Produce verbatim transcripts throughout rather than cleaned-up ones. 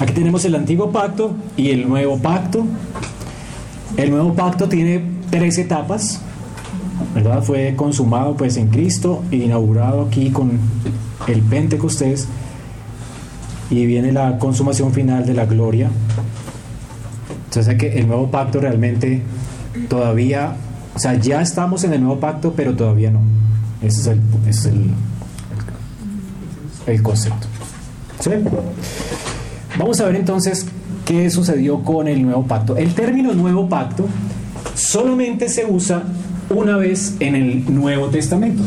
Aquí tenemos el antiguo pacto y el nuevo pacto. El nuevo pacto tiene tres etapas, ¿verdad? Fue consumado pues en Cristo, inaugurado aquí con el Pentecostés, y viene la consumación final de la gloria. Entonces, que el nuevo pacto realmente todavía, o sea, ya estamos en el nuevo pacto, pero todavía no. Ese es el, ese es el, el concepto. ¿Sí? Vamos a ver entonces qué sucedió con el nuevo pacto. El término nuevo pacto solamente se usa una vez en el Nuevo Testamento.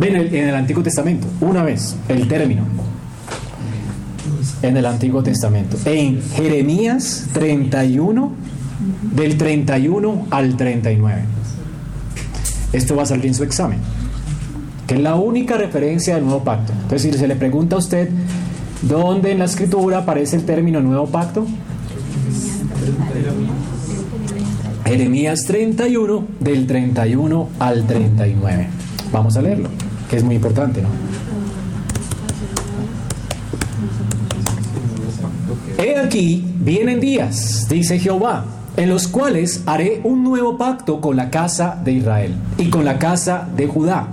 En el, en el Antiguo Testamento, una vez, el término. En el Antiguo Testamento. En Jeremías treinta y uno, del treinta y uno al treinta y nueve. Esto va a salir en su examen, que es la única referencia del nuevo pacto. Entonces, si se le pregunta a usted, ¿dónde en la Escritura aparece el término nuevo pacto? Jeremías treinta y uno, del treinta y uno al treinta y nueve. Vamos a leerlo, que es muy importante, ¿no? He aquí, vienen días, dice Jehová, en los cuales haré un nuevo pacto con la casa de Israel y con la casa de Judá.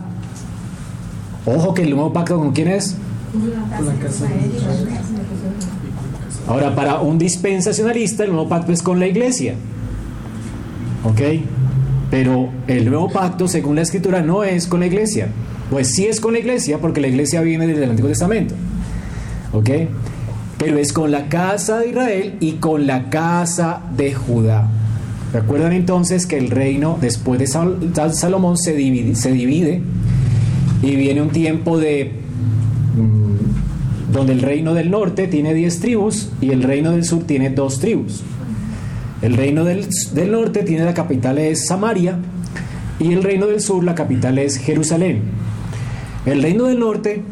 Ojo, que el nuevo pacto ¿con quién es? Ahora, para un dispensacionalista, el nuevo pacto es con la iglesia, ¿ok? Pero el nuevo pacto, según la Escritura, no es con la iglesia. Pues sí es con la iglesia, porque la iglesia viene desde el Antiguo Testamento, ¿ok? Pero es con la casa de Israel y con la casa de Judá. Recuerdan entonces que el reino después de Sal- Salomón se divide, se divide y viene un tiempo de mmm, donde el reino del norte tiene diez tribus y el reino del sur tiene dos tribus. El reino del, del norte tiene la capital es Samaria, y el reino del sur la capital es Jerusalén. El reino del norte,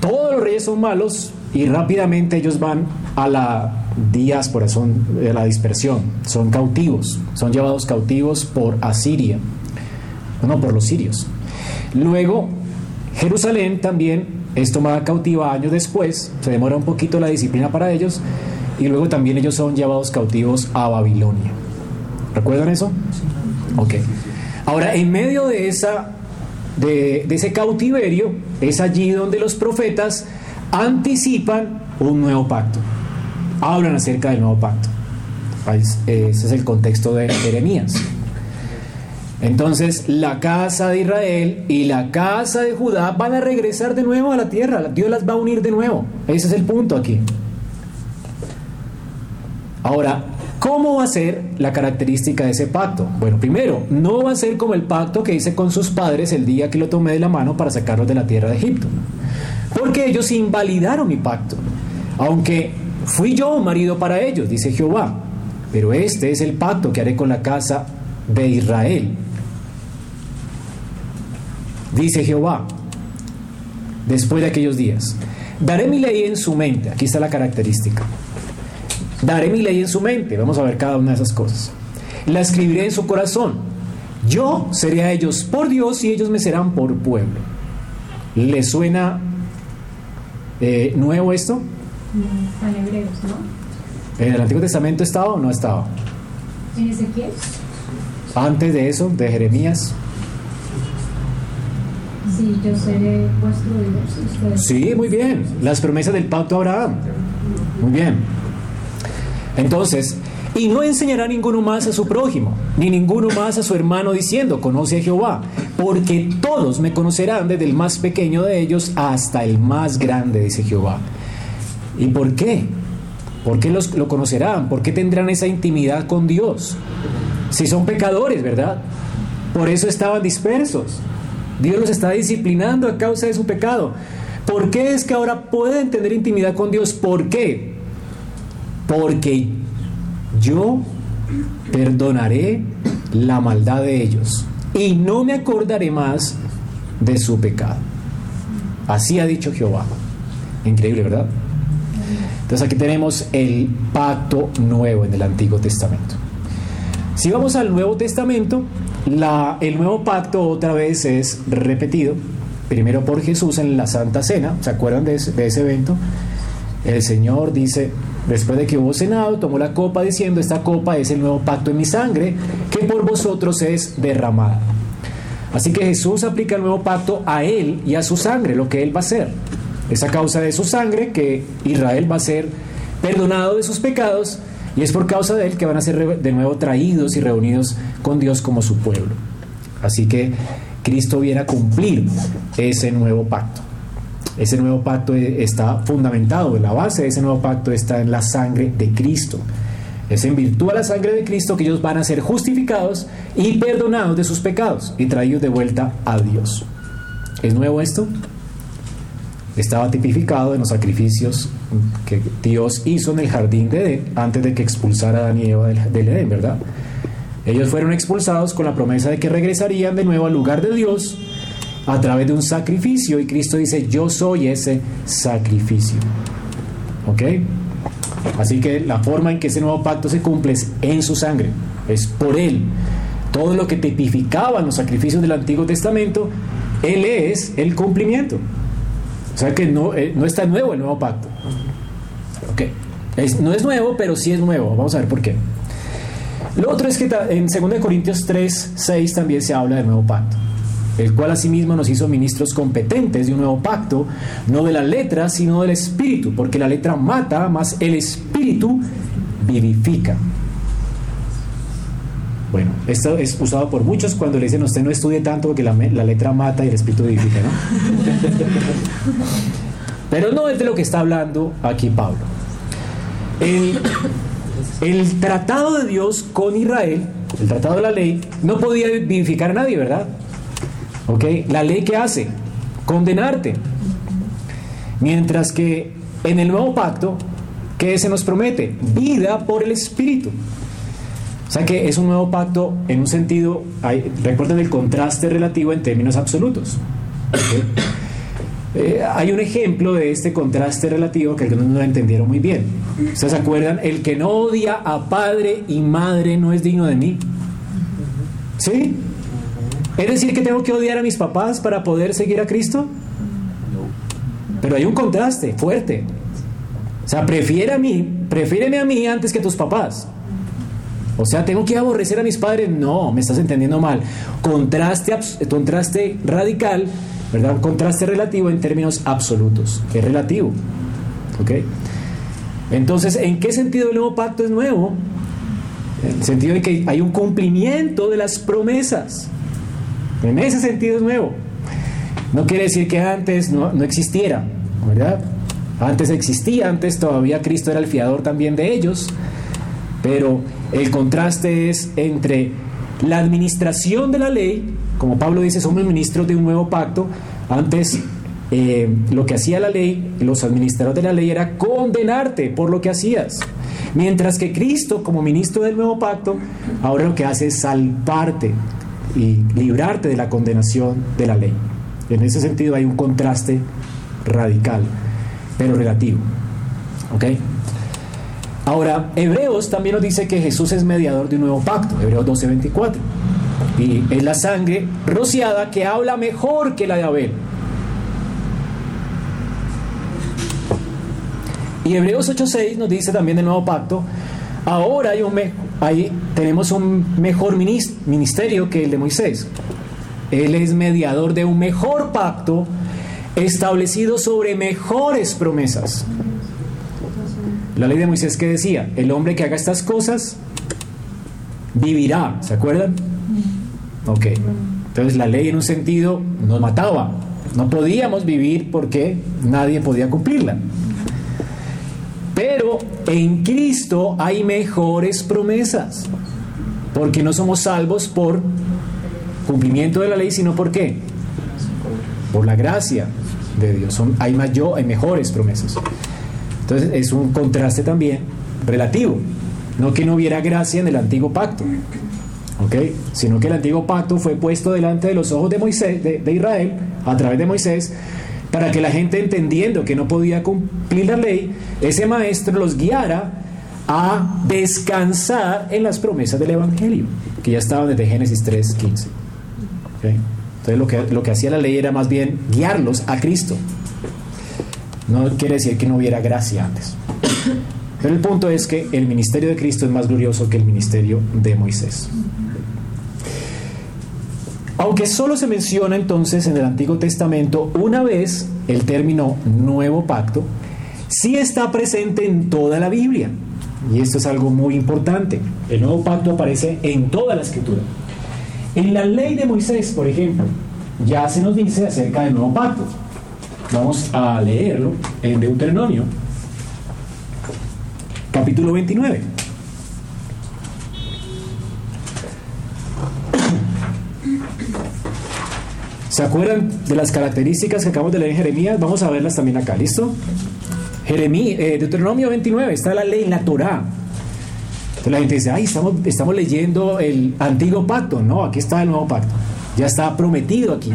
todos los reyes son malos, y rápidamente ellos van a la diáspora, son a la dispersión, son cautivos, son llevados cautivos por Asiria, no, por los sirios. Luego, Jerusalén también es tomada cautiva años después, se demora un poquito la disciplina para ellos, y luego también ellos son llevados cautivos a Babilonia. ¿Recuerdan eso? Ok. Ahora, en medio de, esa, de, de ese cautiverio, es allí donde los profetas anticipan un nuevo pacto, hablan acerca del nuevo pacto. Ese es el contexto de Jeremías. Entonces, la casa de Israel y la casa de Judá van a regresar de nuevo a la tierra. Dios las va a unir de nuevo. Ese es el punto aquí. Ahora, ¿cómo va a ser la característica de ese pacto? Bueno, primero, no va a ser como el pacto que hice con sus padres el día que lo tomé de la mano para sacarlos de la tierra de Egipto, porque ellos invalidaron mi pacto, aunque fui yo marido para ellos, dice Jehová. Pero este es el pacto que haré con la casa de Israel, dice Jehová. Después de aquellos días, daré mi ley en su mente. Aquí está la característica. Daré mi ley en su mente. Vamos a ver cada una de esas cosas. La escribiré en su corazón. Yo seré a ellos por Dios y ellos me serán por pueblo. ¿Les suena Eh, ¿nuevo esto? No, en Hebreos, ¿no? ¿En el Antiguo Testamento estaba o no estaba? En Ezequiel. Antes de eso, de Jeremías. Sí, yo seré vuestro Dios. Ustedes... Sí, muy bien. Las promesas del pacto a Abraham. Muy bien. Entonces, y no enseñará ninguno más a su prójimo, ni ninguno más a su hermano, diciendo, conoce a Jehová, porque todos me conocerán, desde el más pequeño de ellos hasta el más grande, dice Jehová. ¿Y por qué? ¿Por qué los, lo conocerán? ¿Por qué tendrán esa intimidad con Dios? Si son pecadores, ¿verdad? Por eso estaban dispersos. Dios los está disciplinando a causa de su pecado. ¿Por qué es que ahora pueden tener intimidad con Dios? ¿Por qué? Porque yo perdonaré la maldad de ellos y no me acordaré más de su pecado. Así ha dicho Jehová. Increíble, ¿verdad? Entonces aquí tenemos el pacto nuevo en el Antiguo Testamento. Si vamos al Nuevo Testamento, la, el nuevo pacto otra vez es repetido. Primero por Jesús en la Santa Cena. ¿Se acuerdan de ese, de ese evento? El Señor dice, después de que hubo cenado, tomó la copa diciendo, esta copa es el nuevo pacto en mi sangre, que por vosotros es derramada. Así que Jesús aplica el nuevo pacto a Él y a su sangre, lo que Él va a hacer. Es a causa de su sangre que Israel va a ser perdonado de sus pecados, y es por causa de Él que van a ser de nuevo traídos y reunidos con Dios como su pueblo. Así que Cristo viene a cumplir ese nuevo pacto. Ese nuevo pacto está fundamentado, la base de ese nuevo pacto está en la sangre de Cristo. Es en virtud a la sangre de Cristo que ellos van a ser justificados y perdonados de sus pecados y traídos de vuelta a Dios. ¿Es nuevo esto? Estaba tipificado en los sacrificios que Dios hizo en el jardín de Edén antes de que expulsara a Adán y Eva del Edén, ¿verdad? Ellos fueron expulsados con la promesa de que regresarían de nuevo al lugar de Dios a través de un sacrificio, y Cristo dice, yo soy ese sacrificio. ¿Ok? Así que la forma en que ese nuevo pacto se cumple es en su sangre, es por Él. Todo lo que tipificaban los sacrificios del Antiguo Testamento, Él es el cumplimiento. O sea que no, no está nuevo el nuevo pacto. Ok, es, no es nuevo, pero sí es nuevo. Vamos a ver por qué. Lo otro es que en dos Corintios tres, seis también se habla del nuevo pacto, el cual asimismo nos hizo ministros competentes de un nuevo pacto, no de la letra, sino del espíritu, porque la letra mata, mas el espíritu vivifica. Bueno, esto es usado por muchos cuando le dicen, usted no estudie tanto porque la, la letra mata y el espíritu vivifica, ¿no? Pero no es de lo que está hablando aquí Pablo. El, el tratado de Dios con Israel, el tratado de la ley, no podía vivificar a nadie, ¿verdad? Okay. La ley, ¿qué hace? Condenarte. Mientras que en el nuevo pacto, ¿qué se nos promete? Vida por el Espíritu. O sea que es un nuevo pacto en un sentido, hay, recuerden el contraste relativo en términos absolutos. Okay. Eh, hay un ejemplo de este contraste relativo que algunos no lo entendieron muy bien. ¿Ustedes se acuerdan? El que no odia a padre y madre no es digno de mí. ¿Sí? ¿Es decir que tengo que odiar a mis papás para poder seguir a Cristo? Pero hay un contraste fuerte. O sea, prefiere a mí, prefiéreme a mí antes que a tus papás. O sea, ¿tengo que aborrecer a mis padres? No, me estás entendiendo mal. Contraste, contraste radical, ¿verdad? Un contraste relativo en términos absolutos. Es relativo. ¿Ok? Entonces, ¿en qué sentido el nuevo pacto es nuevo? En el sentido de que hay un cumplimiento de las promesas. En ese sentido es nuevo. No quiere decir que antes no, no existiera, ¿verdad? Antes existía, antes todavía Cristo era el fiador también de ellos, pero el contraste es entre la administración de la ley, como Pablo dice, somos ministros de un nuevo pacto. Antes eh, lo que hacía la ley, los administradores de la ley, era condenarte por lo que hacías, mientras que Cristo, como ministro del nuevo pacto, ahora lo que hace es salvarte y librarte de la condenación de la ley. En ese sentido hay un contraste radical, pero relativo. ¿Ok? Ahora, Hebreos también nos dice que Jesús es mediador de un nuevo pacto, Hebreos doce veinticuatro, y es la sangre rociada que habla mejor que la de Abel. Y Hebreos ocho seis nos dice también del nuevo pacto, ahora hay un mejor. Ahí tenemos un mejor ministerio que el de Moisés. Él es mediador de un mejor pacto establecido sobre mejores promesas. La ley de Moisés, ¿qué decía? El hombre que haga estas cosas vivirá. ¿Se acuerdan? Ok. Entonces la ley en un sentido nos mataba. No podíamos vivir porque nadie podía cumplirla. Pero en Cristo hay mejores promesas, porque no somos salvos por cumplimiento de la ley, sino ¿por qué? Por la gracia de Dios. Son, hay, mayor, hay mejores promesas. Entonces es un contraste también relativo. No que no hubiera gracia en el antiguo pacto, ¿okay? Sino que el antiguo pacto fue puesto delante de los ojos de, Moisés, de, de Israel a través de Moisés, para que la gente, entendiendo que no podía cumplir la ley, ese maestro los guiara a descansar en las promesas del Evangelio, que ya estaban desde Génesis tres quince. ¿Okay? Entonces lo que, lo que hacía la ley era más bien guiarlos a Cristo. No quiere decir que no hubiera gracia antes. Pero el punto es que el ministerio de Cristo es más glorioso que el ministerio de Moisés. Aunque solo se menciona entonces en el Antiguo Testamento una vez el término Nuevo Pacto, sí está presente en toda la Biblia. Y esto es algo muy importante. El Nuevo Pacto aparece en toda la Escritura. En la Ley de Moisés, por ejemplo, ya se nos dice acerca del Nuevo Pacto. Vamos a leerlo en Deuteronomio, capítulo veintinueve. ¿Se acuerdan de las características que acabamos de leer en Jeremías? Vamos a verlas también acá, ¿listo? Jeremías, eh, Deuteronomio veintinueve, está la ley, la Torá. Entonces la gente dice, ay, estamos, estamos leyendo el Antiguo Pacto. No, aquí está el Nuevo Pacto. Ya está prometido aquí.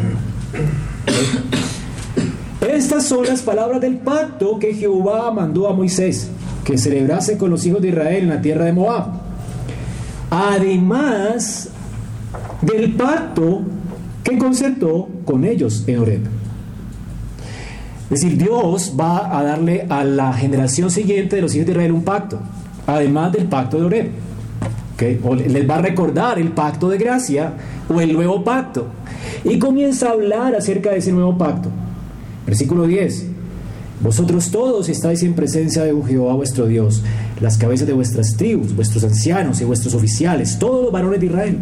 Estas son las palabras del pacto que Jehová mandó a Moisés, que celebrase con los hijos de Israel en la tierra de Moab. Además del pacto que concertó con ellos en Horeb. Es decir, Dios va a darle a la generación siguiente de los hijos de Israel un pacto, además del pacto de Horeb. ¿Okay? O les va a recordar el pacto de gracia o el nuevo pacto. Y comienza a hablar acerca de ese nuevo pacto. Versículo diez. Vosotros todos estáis en presencia de Jehová vuestro Dios, las cabezas de vuestras tribus, vuestros ancianos y vuestros oficiales, todos los varones de Israel,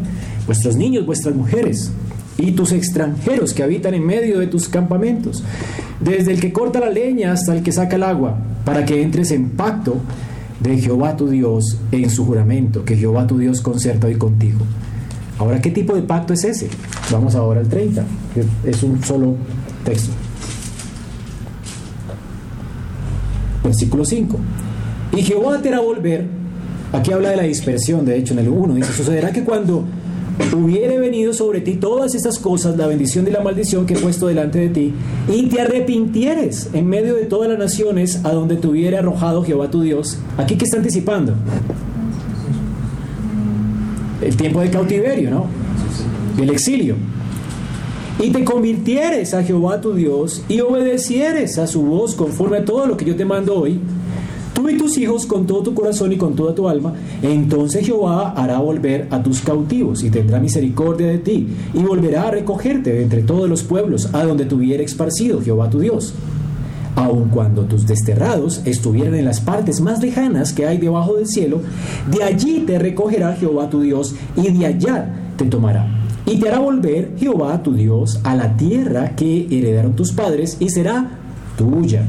vuestros niños, vuestras mujeres, y tus extranjeros que habitan en medio de tus campamentos, desde el que corta la leña hasta el que saca el agua, para que entres en pacto de Jehová tu Dios en su juramento, que Jehová tu Dios concerta hoy contigo. Ahora, ¿qué tipo de pacto es ese? Vamos ahora al treinta, que es un solo texto. Versículo cinco. Y Jehová te hará volver. Aquí habla de la dispersión, de hecho, en el uno. Dice, sucederá que cuando hubiere venido sobre ti todas estas cosas, la bendición y la maldición que he puesto delante de ti, y te arrepintieres en medio de todas las naciones a donde te hubiere arrojado Jehová tu Dios. Aquí que está anticipando el tiempo del cautiverio, ¿no? Del exilio. Y te convirtieres a Jehová tu Dios y obedecieres a su voz conforme a todo lo que yo te mando hoy, tú y tus hijos con todo tu corazón y con toda tu alma, entonces Jehová hará volver a tus cautivos y tendrá misericordia de ti y volverá a recogerte de entre todos los pueblos a donde te hubiera esparcido Jehová tu Dios, aun cuando tus desterrados estuvieran en las partes más lejanas que hay debajo del cielo, de allí te recogerá Jehová tu Dios y de allá te tomará. Y te hará volver Jehová tu Dios a la tierra que heredaron tus padres y será tuya.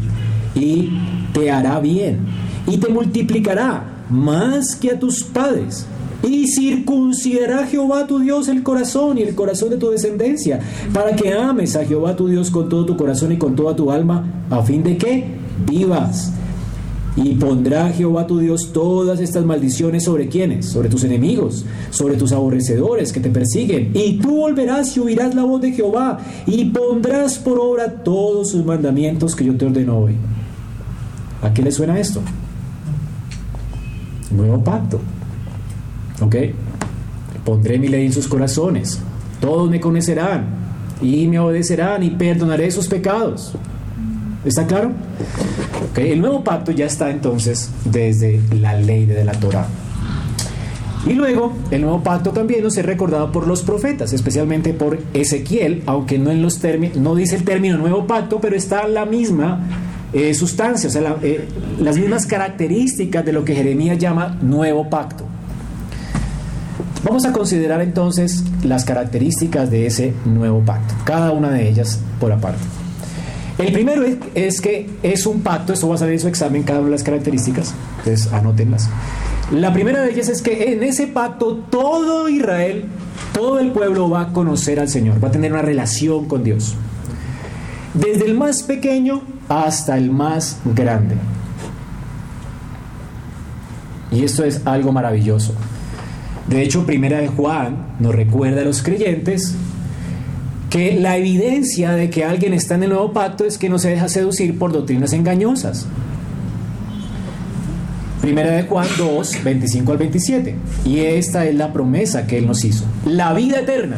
Y te hará bien y te multiplicará más que a tus padres. Y circuncidará Jehová tu Dios el corazón y el corazón de tu descendencia para que ames a Jehová tu Dios con todo tu corazón y con toda tu alma a fin de que vivas. Y pondrá Jehová tu Dios todas estas maldiciones sobre quienes, sobre tus enemigos, sobre tus aborrecedores que te persiguen. Y tú volverás y oirás la voz de Jehová y pondrás por obra todos sus mandamientos que yo te ordeno hoy. ¿A qué le suena esto? Nuevo pacto. ¿Ok? Pondré mi ley en sus corazones. Todos me conocerán y me obedecerán y perdonaré sus pecados. ¿Está claro? Okay. El nuevo pacto ya está entonces desde la ley de la Torá. Y luego, el nuevo pacto también nos es recordado por los profetas, especialmente por Ezequiel, aunque no, en los términos, no dice el término nuevo pacto, pero está la misma eh, sustancia, o sea, la, eh, las mismas características de lo que Jeremías llama nuevo pacto. Vamos a considerar entonces las características de ese nuevo pacto, cada una de ellas por aparte. El primero es, es que es un pacto, esto va a salir en su examen, cada una de las características, entonces anótenlas. La primera de ellas es que en ese pacto todo Israel, todo el pueblo va a conocer al Señor, va a tener una relación con Dios. Desde el más pequeño hasta el más grande. Y esto es algo maravilloso. De hecho, Primera de Juan nos recuerda a los creyentes que la evidencia de que alguien está en el nuevo pacto es que no se deja seducir por doctrinas engañosas. Primera de Juan dos, veinticinco al veintisiete. Y esta es la promesa que Él nos hizo. La vida eterna,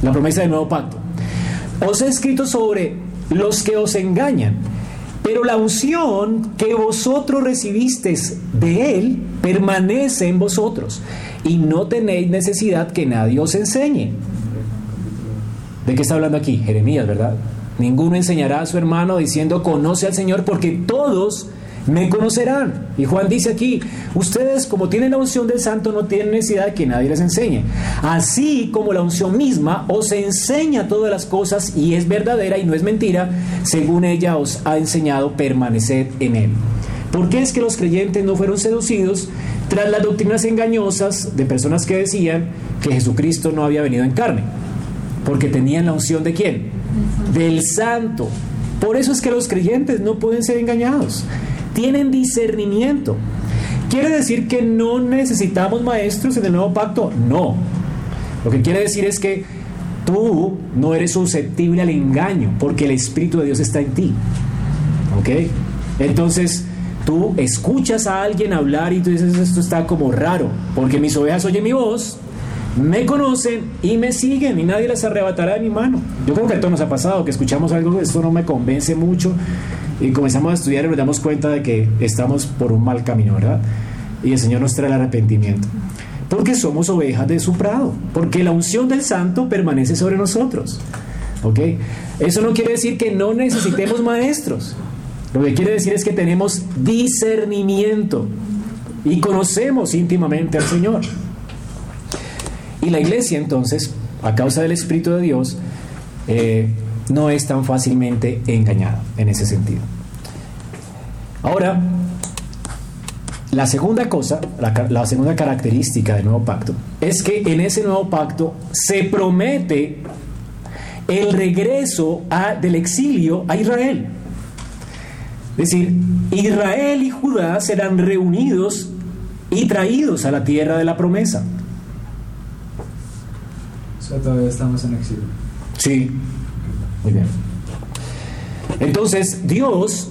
la promesa del nuevo pacto. Os he escrito sobre los que os engañan, Pero la unción que vosotros recibisteis de Él permanece en vosotros, y no tenéis necesidad que nadie os enseñe. ¿De qué está hablando aquí? Jeremías, ¿verdad? Ninguno enseñará a su hermano diciendo, conoce al Señor, porque todos me conocerán. Y Juan dice aquí, ustedes como tienen la unción del santo no tienen necesidad de que nadie les enseñe. Así como la unción misma os enseña todas las cosas y es verdadera y no es mentira, según ella os ha enseñado, permaneced en él. ¿Por qué es que los creyentes no fueron seducidos tras las doctrinas engañosas de personas que decían que Jesucristo no había venido en carne? Porque tenían la unción ¿de quién? Del santo. Por eso es que los creyentes no pueden ser engañados. Tienen discernimiento. ¿Quiere decir que no necesitamos maestros en el nuevo pacto? No. Lo que quiere decir es que tú no eres susceptible al engaño, porque el Espíritu de Dios está en ti. ¿Ok? Entonces, tú escuchas a alguien hablar y tú dices, esto está como raro, porque mis ovejas oyen mi voz, me conocen y me siguen, y nadie las arrebatará de mi mano. Yo creo que a todos nos ha pasado, que escuchamos algo que esto no me convence mucho, y comenzamos a estudiar y nos damos cuenta de que estamos por un mal camino, ¿verdad? Y el Señor nos trae el arrepentimiento, porque somos ovejas de su prado, porque la unción del santo permanece sobre nosotros. ¿Ok? Eso no quiere decir que no necesitemos maestros. Lo que quiere decir es que tenemos discernimiento y conocemos íntimamente al Señor. Y la iglesia, entonces, a causa del Espíritu de Dios, eh, no es tan fácilmente engañada en ese sentido. Ahora, la segunda cosa, la, la segunda característica del nuevo pacto, es que en ese nuevo pacto se promete el regreso a, del exilio a Israel. Es decir, Israel y Judá serán reunidos y traídos a la tierra de la promesa. O sea, todavía estamos en exilio. Sí. Muy bien. Entonces, Dios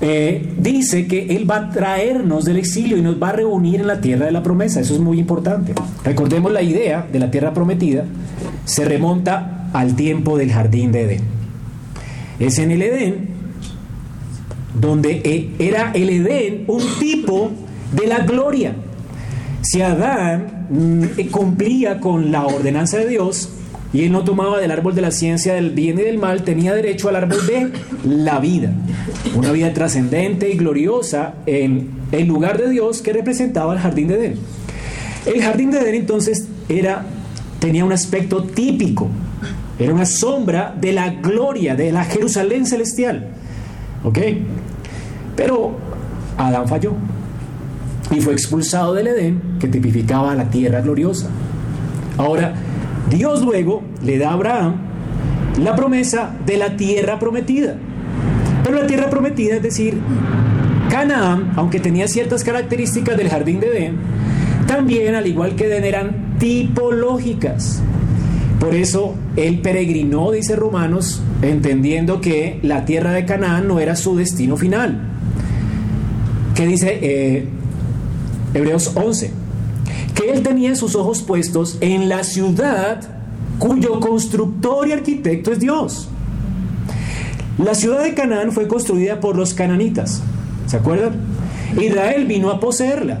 eh, dice que Él va a traernos del exilio y nos va a reunir en la tierra de la promesa. Eso es muy importante. Recordemos, la idea de la tierra prometida se remonta al tiempo del jardín de Edén. Es en el Edén, donde era el Edén un tipo de la gloria. Si Adán mm, cumplía con la ordenanza de Dios y él no tomaba del árbol de la ciencia del bien y del mal, tenía derecho al árbol de la vida, una vida trascendente y gloriosa en el lugar de Dios que representaba el jardín de Edén. El jardín de Edén entonces era, tenía un aspecto típico, era una sombra de la gloria de la Jerusalén celestial. ¿Ok? Pero Adán falló y fue expulsado del Edén, que tipificaba la tierra gloriosa. Ahora, Dios luego le da a Abraham la promesa de la tierra prometida. Pero la tierra prometida, es decir, Canaán, aunque tenía ciertas características del jardín de Edén, también, al igual que Edén, eran tipológicas. Por eso él peregrinó, dice Romanos, entendiendo que la tierra de Canaán no era su destino final. ¿Qué dice eh, Hebreos once? Que él tenía sus ojos puestos en la ciudad cuyo constructor y arquitecto es Dios. La ciudad de Canaán fue construida por los cananitas, ¿se acuerdan? Israel vino a poseerla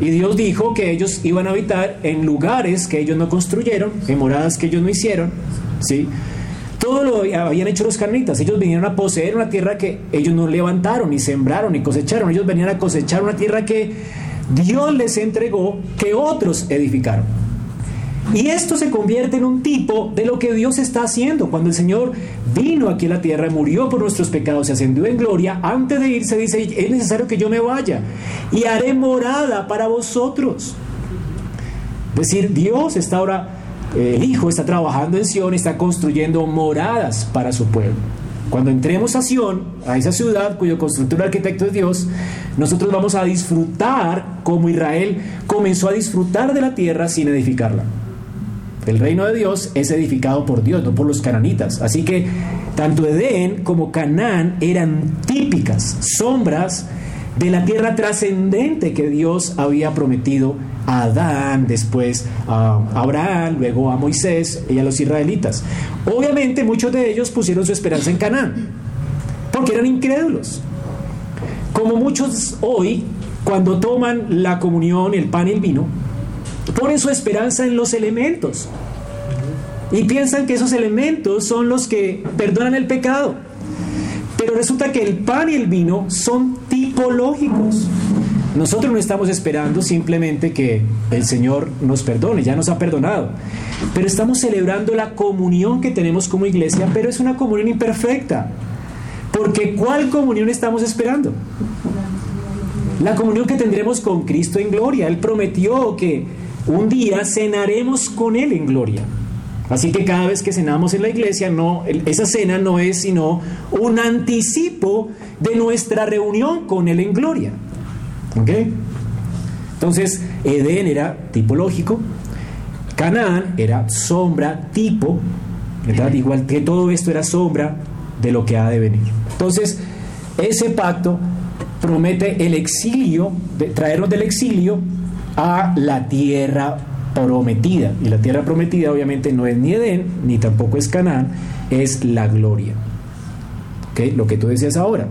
y Dios dijo que ellos iban a habitar en lugares que ellos no construyeron, en moradas que ellos no hicieron, ¿sí? Todo lo habían hecho los cananitas. Ellos vinieron a poseer una tierra que ellos no levantaron, ni sembraron, ni cosecharon. Ellos venían a cosechar una tierra que Dios les entregó, que otros edificaron. Y esto se convierte en un tipo de lo que Dios está haciendo. Cuando el Señor vino aquí a la tierra, murió por nuestros pecados y ascendió en gloria, antes de irse dice, es necesario que yo me vaya y haré morada para vosotros. Es decir, Dios está ahora, el Hijo está trabajando en Sion, está construyendo moradas para su pueblo. Cuando entremos a Sion, a esa ciudad cuyo constructor y arquitecto es Dios, nosotros vamos a disfrutar como Israel comenzó a disfrutar de la tierra sin edificarla. El reino de Dios es edificado por Dios, no por los cananitas. Así que tanto Edén como Canaán eran típicas sombras de la tierra trascendente que Dios había prometido a Adán, después a Abraham, luego a Moisés y a los israelitas. Obviamente muchos de ellos pusieron su esperanza en Canaán, porque eran incrédulos. Como muchos hoy, cuando toman la comunión, el pan y el vino, ponen su esperanza en los elementos y piensan que esos elementos son los que perdonan el pecado. Pero resulta que el pan y el vino son tipológicos. Nosotros no estamos esperando simplemente que el Señor nos perdone, ya nos ha perdonado, pero estamos celebrando la comunión que tenemos como iglesia, pero es una comunión imperfecta, porque ¿cuál comunión estamos esperando? La comunión que tendremos con Cristo en gloria. Él prometió que un día cenaremos con Él en gloria. Así que cada vez que cenamos en la iglesia, no, esa cena no es sino un anticipo de nuestra reunión con Él en gloria. ¿Ok? Entonces, Edén era tipológico, Canaán era sombra, tipo, ¿verdad? Igual que todo esto era sombra de lo que ha de venir. Entonces, ese pacto promete el exilio, de, traernos del exilio a la tierra prometida. Y la tierra prometida obviamente no es ni Edén, ni tampoco es Canaán, es la gloria. ¿Ok? Lo que tú decías ahora.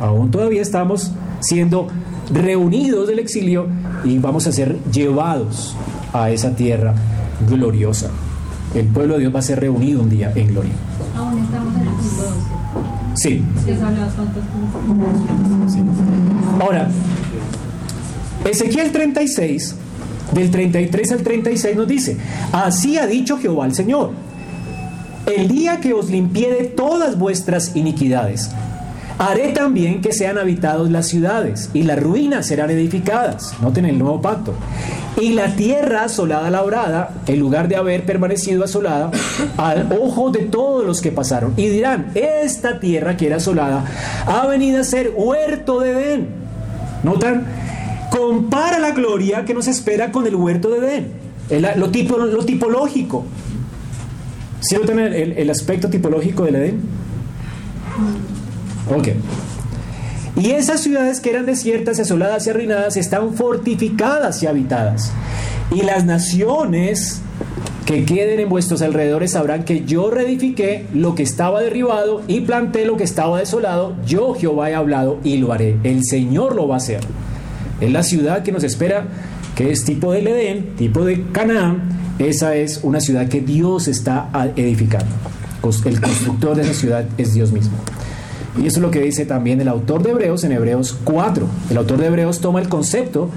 Aún todavía estamos siendo reunidos del exilio y vamos a ser llevados a esa tierra gloriosa. El pueblo de Dios va a ser reunido un día en gloria. Aún estamos en el punto doce. Sí. Sí. Ahora, Ezequiel treinta y seis, del treinta y tres al treinta y seis, nos dice: así ha dicho Jehová el Señor, el día que os limpié de todas vuestras iniquidades, haré también que sean habitados las ciudades, y las ruinas serán edificadas. Noten el nuevo pacto. Y la tierra asolada labrada, en lugar de haber permanecido asolada, al ojo de todos los que pasaron. Y dirán, esta tierra que era asolada ha venido a ser huerto de Edén. ¿Notan? Compara la gloria que nos espera con el huerto de Edén. El, lo, tipo, lo tipológico. ¿Sí notan el, el, el aspecto tipológico del Edén? Ok. Y esas ciudades que eran desiertas, asoladas y arruinadas están fortificadas y habitadas. Y las naciones que queden en vuestros alrededores sabrán que yo reedifiqué lo que estaba derribado y planté lo que estaba desolado. Yo, Jehová, he hablado y lo haré. El Señor lo va a hacer. Es la ciudad que nos espera, que es tipo del Edén, tipo de Canaán. Esa es una ciudad que Dios está edificando. El constructor de esa ciudad es Dios mismo. Y eso es lo que dice también el autor de Hebreos en Hebreos cuatro. El autor de Hebreos toma el concepto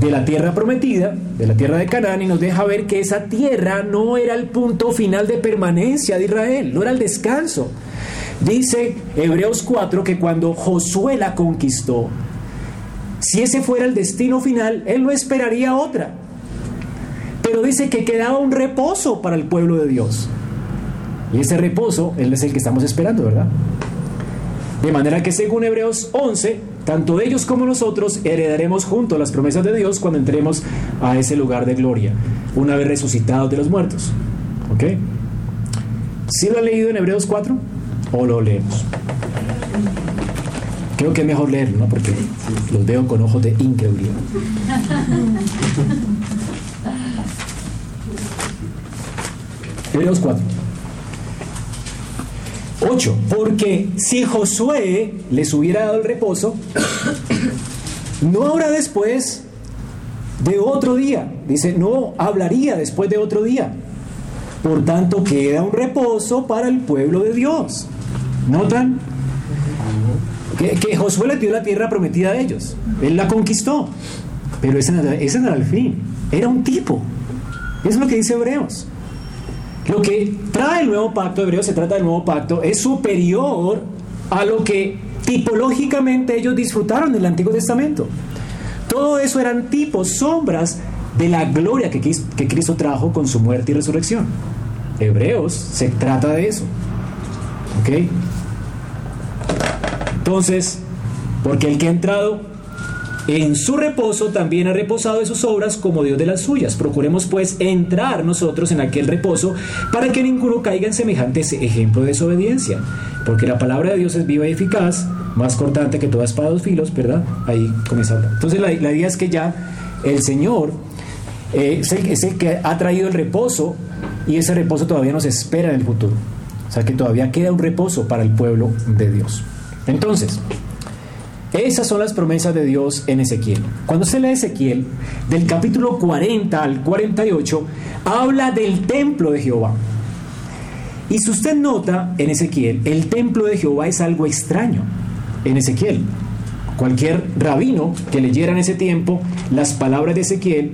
de la tierra prometida, de la tierra de Canaán, y nos deja ver que esa tierra no era el punto final de permanencia de Israel, no era el descanso. Dice Hebreos cuatro que cuando Josué la conquistó, si ese fuera el destino final, él no esperaría otra. Pero dice que quedaba un reposo para el pueblo de Dios. Y ese reposo, él es el que estamos esperando, ¿verdad? De manera que según Hebreos once, tanto ellos como nosotros heredaremos juntos las promesas de Dios cuando entremos a ese lugar de gloria, una vez resucitados de los muertos. ¿Ok? ¿Sí lo han leído en Hebreos cuatro? ¿O lo leemos? Creo que es mejor leerlo, ¿no? Porque los veo con ojos de incredulidad. Hebreos cuatro. ocho. Porque si Josué les hubiera dado el reposo, no habrá después de otro día. Dice, no hablaría después de otro día. Por tanto, queda un reposo para el pueblo de Dios. ¿Notan? Que, que Josué le dio la tierra prometida a ellos. Él la conquistó. Pero ese, ese no era el fin. Era un tipo. Eso es lo que dice Hebreos. Lo que trae el nuevo pacto, Hebreo se trata del nuevo pacto, es superior a lo que tipológicamente ellos disfrutaron del Antiguo Testamento. Todo eso eran tipos, sombras de la gloria que, que Cristo trajo con su muerte y resurrección. Hebreos se trata de eso. ¿Ok? Entonces, porque el que ha entrado en su reposo también ha reposado de sus obras como Dios de las suyas. Procuremos pues entrar nosotros en aquel reposo para que ninguno caiga en semejante ejemplo de desobediencia, porque la palabra de Dios es viva y eficaz, más cortante que toda espada de dos filos, ¿verdad? Ahí comienza a hablar. Entonces la, la idea es que ya el Señor eh, es, el, es el que ha traído el reposo, y ese reposo todavía nos espera en el futuro. O sea que todavía queda un reposo para el pueblo de Dios. Entonces, esas son las promesas de Dios en Ezequiel. Cuando se lee Ezequiel, del capítulo cuarenta al cuarenta y ocho, habla del templo de Jehová. Y si usted nota en Ezequiel, el templo de Jehová es algo extraño en Ezequiel. Cualquier rabino que leyera en ese tiempo las palabras de Ezequiel,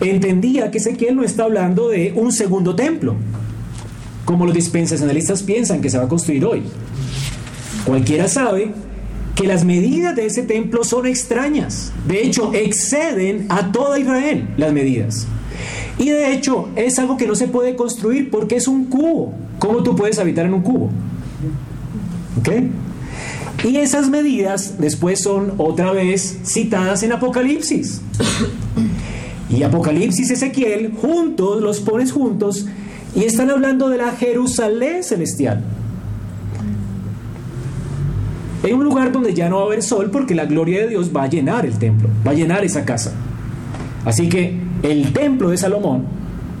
entendía que Ezequiel no está hablando de un segundo templo, como los dispensacionalistas piensan que se va a construir hoy. Cualquiera sabe que las medidas de ese templo son extrañas. De hecho, exceden a toda Israel las medidas. Y de hecho, es algo que no se puede construir porque es un cubo. ¿Cómo tú puedes habitar en un cubo? ¿Ok? Y esas medidas después son otra vez citadas en Apocalipsis. Y Apocalipsis y Ezequiel juntos, los pones juntos, y están hablando de la Jerusalén celestial. En un lugar donde ya no va a haber sol, porque la gloria de Dios va a llenar el templo, va a llenar esa casa. Así que el templo de Salomón,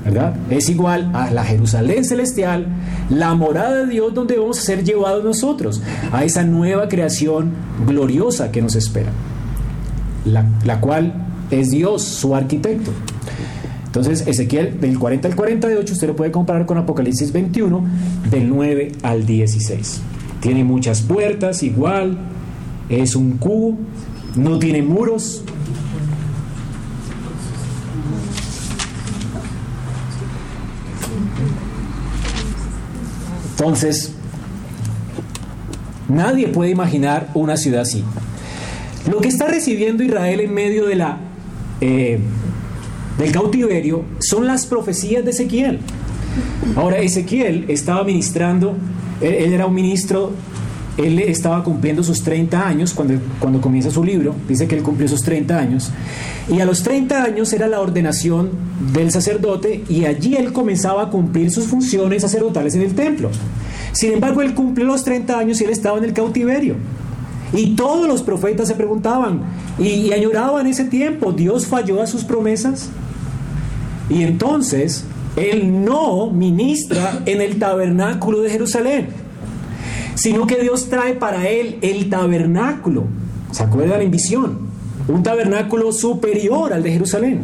¿verdad?, es igual a la Jerusalén celestial, la morada de Dios donde vamos a ser llevados nosotros, a esa nueva creación gloriosa que nos espera, la, la cual es Dios, su arquitecto. Entonces, Ezequiel del cuarenta al cuarenta y ocho, usted lo puede comparar con Apocalipsis veintiuno, del nueve al dieciséis. Tiene muchas puertas, igual, es un cubo, no tiene muros. Entonces, nadie puede imaginar una ciudad así. Lo que está recibiendo Israel en medio de la... Eh, del cautiverio son las profecías de Ezequiel. Ahora, Ezequiel estaba ministrando, él, él era un ministro, él estaba cumpliendo sus treinta años cuando, cuando comienza su libro. Dice que él cumplió sus treinta años, y a los treinta años era la ordenación del sacerdote, y allí él comenzaba a cumplir sus funciones sacerdotales en el templo. Sin embargo, él cumplió los treinta años y él estaba en el cautiverio. Y todos los profetas se preguntaban y, y añoraban ese tiempo. ¿Dios falló a sus promesas? Y entonces, él no ministra en el tabernáculo de Jerusalén, sino que Dios trae para él el tabernáculo. ¿Se acuerdan en visión? Un tabernáculo superior al de Jerusalén.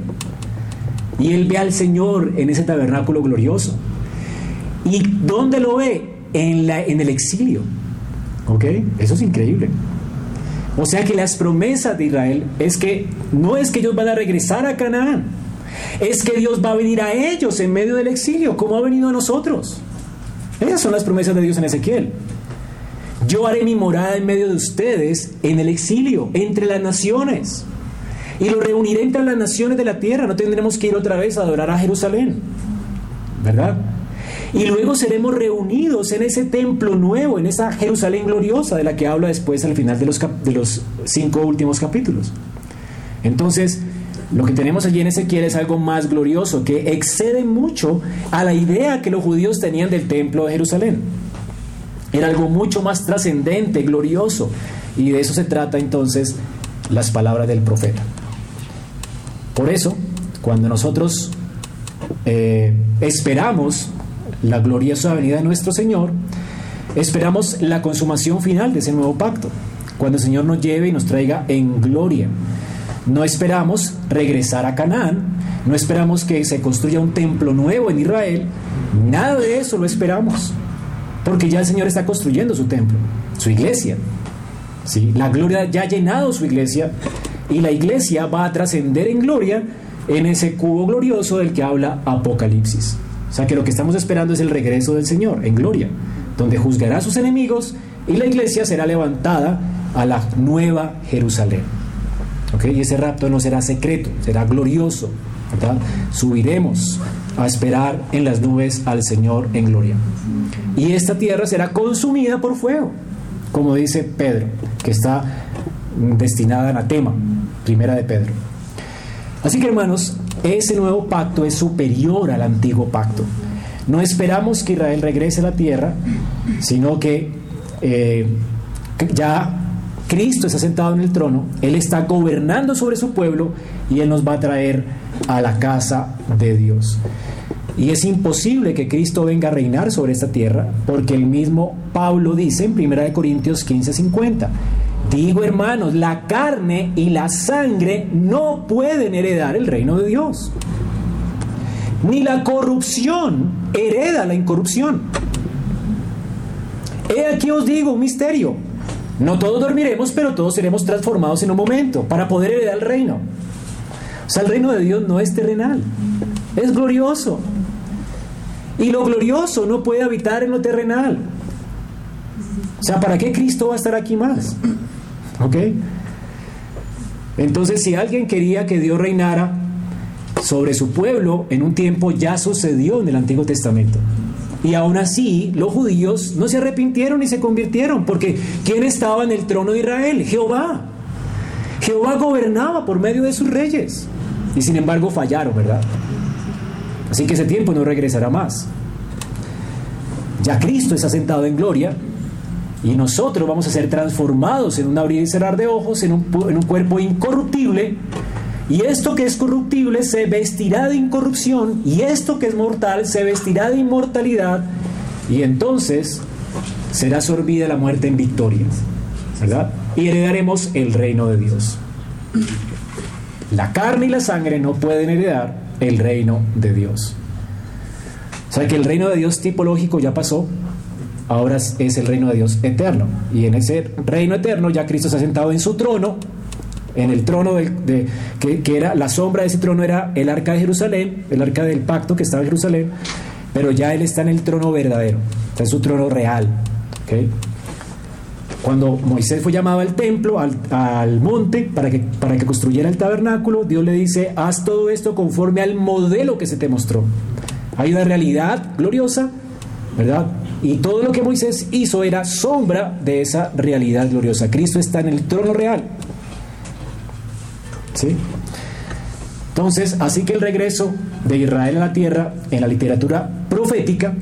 Y él ve al Señor en ese tabernáculo glorioso. ¿Y dónde lo ve? En, la, en el exilio. ¿Ok? Eso es increíble. O sea que las promesas de Israel es que no es que ellos van a regresar a Canaán, es que Dios va a venir a ellos en medio del exilio, como ha venido a nosotros. Esas son las promesas de Dios en Ezequiel. Yo haré mi morada en medio de ustedes en el exilio, entre las naciones, y los reuniré entre las naciones de la tierra. No tendremos que ir otra vez a adorar a Jerusalén, ¿verdad? Y luego seremos reunidos en ese templo nuevo, en esa Jerusalén gloriosa de la que habla después al final de los, cap- de los cinco últimos capítulos. Entonces, lo que tenemos allí en Ezequiel es algo más glorioso, que excede mucho a la idea que los judíos tenían del templo de Jerusalén. Era algo mucho más trascendente, glorioso, y de eso se trata entonces las palabras del profeta. Por eso, cuando nosotros eh, esperamos la gloriosa venida de nuestro Señor, esperamos la consumación final de ese nuevo pacto, cuando el Señor nos lleve y nos traiga en gloria. No esperamos regresar a Canaán, no esperamos que se construya un templo nuevo en Israel, nada de eso lo esperamos, porque ya el Señor está construyendo su templo, su iglesia. ¿Sí? La gloria ya ha llenado su iglesia, y la iglesia va a trascender en gloria en ese cubo glorioso del que habla Apocalipsis. O sea que lo que estamos esperando es el regreso del Señor en gloria, donde juzgará a sus enemigos, y la iglesia será levantada a la nueva Jerusalén. ¿Ok? Y ese rapto no será secreto, será glorioso, ¿verdad? Subiremos a esperar en las nubes al Señor en gloria. Y esta tierra será consumida por fuego, como dice Pedro, que está destinada a anatema, primera de Pedro. Así que, hermanos, ese nuevo pacto es superior al antiguo pacto. No esperamos que Israel regrese a la tierra, sino que eh, ya Cristo está sentado en el trono, Él está gobernando sobre su pueblo, y Él nos va a traer a la casa de Dios. Y es imposible que Cristo venga a reinar sobre esta tierra, porque el mismo Pablo dice en primera de Corintios quince cincuenta, digo, hermanos, la carne y la sangre no pueden heredar el reino de Dios. Ni la corrupción hereda la incorrupción. He aquí os digo un misterio. No todos dormiremos, pero todos seremos transformados en un momento para poder heredar el reino. O sea, el reino de Dios no es terrenal, es glorioso. Y lo glorioso no puede habitar en lo terrenal. O sea, ¿para qué Cristo va a estar aquí más? ¿Ok? Entonces, si alguien quería que Dios reinara sobre su pueblo en un tiempo, ya sucedió en el Antiguo Testamento. Y aún así, los judíos no se arrepintieron ni se convirtieron, porque ¿quién estaba en el trono de Israel? Jehová. Jehová gobernaba por medio de sus reyes. Y sin embargo fallaron, ¿verdad? Así que ese tiempo no regresará más. Ya Cristo está sentado en gloria, y nosotros vamos a ser transformados en un abrir y cerrar de ojos, en un, en un cuerpo incorruptible. Y esto que es corruptible se vestirá de incorrupción, y esto que es mortal se vestirá de inmortalidad, y entonces será sorbida la muerte en victoria, ¿verdad? Y heredaremos el reino de Dios. La carne y la sangre no pueden heredar el reino de Dios. O sea que el reino de Dios tipológico ya pasó, ahora es el reino de Dios eterno, y en ese reino eterno ya Cristo se ha sentado en su trono. En el trono de, de, que, que era la sombra de ese trono era el arca de Jerusalén, el arca del pacto que estaba en Jerusalén, pero ya él está en el trono verdadero, está en su trono real. ¿Okay? Cuando Moisés fue llamado al templo, al, al monte, para que, para que construyera el tabernáculo, Dios le dice: haz todo esto conforme al modelo que se te mostró. Hay una realidad gloriosa, ¿verdad? Y todo lo que Moisés hizo era sombra de esa realidad gloriosa. Cristo está en el trono real. ¿Sí? Entonces, así que el regreso de Israel a la tierra en la literatura profética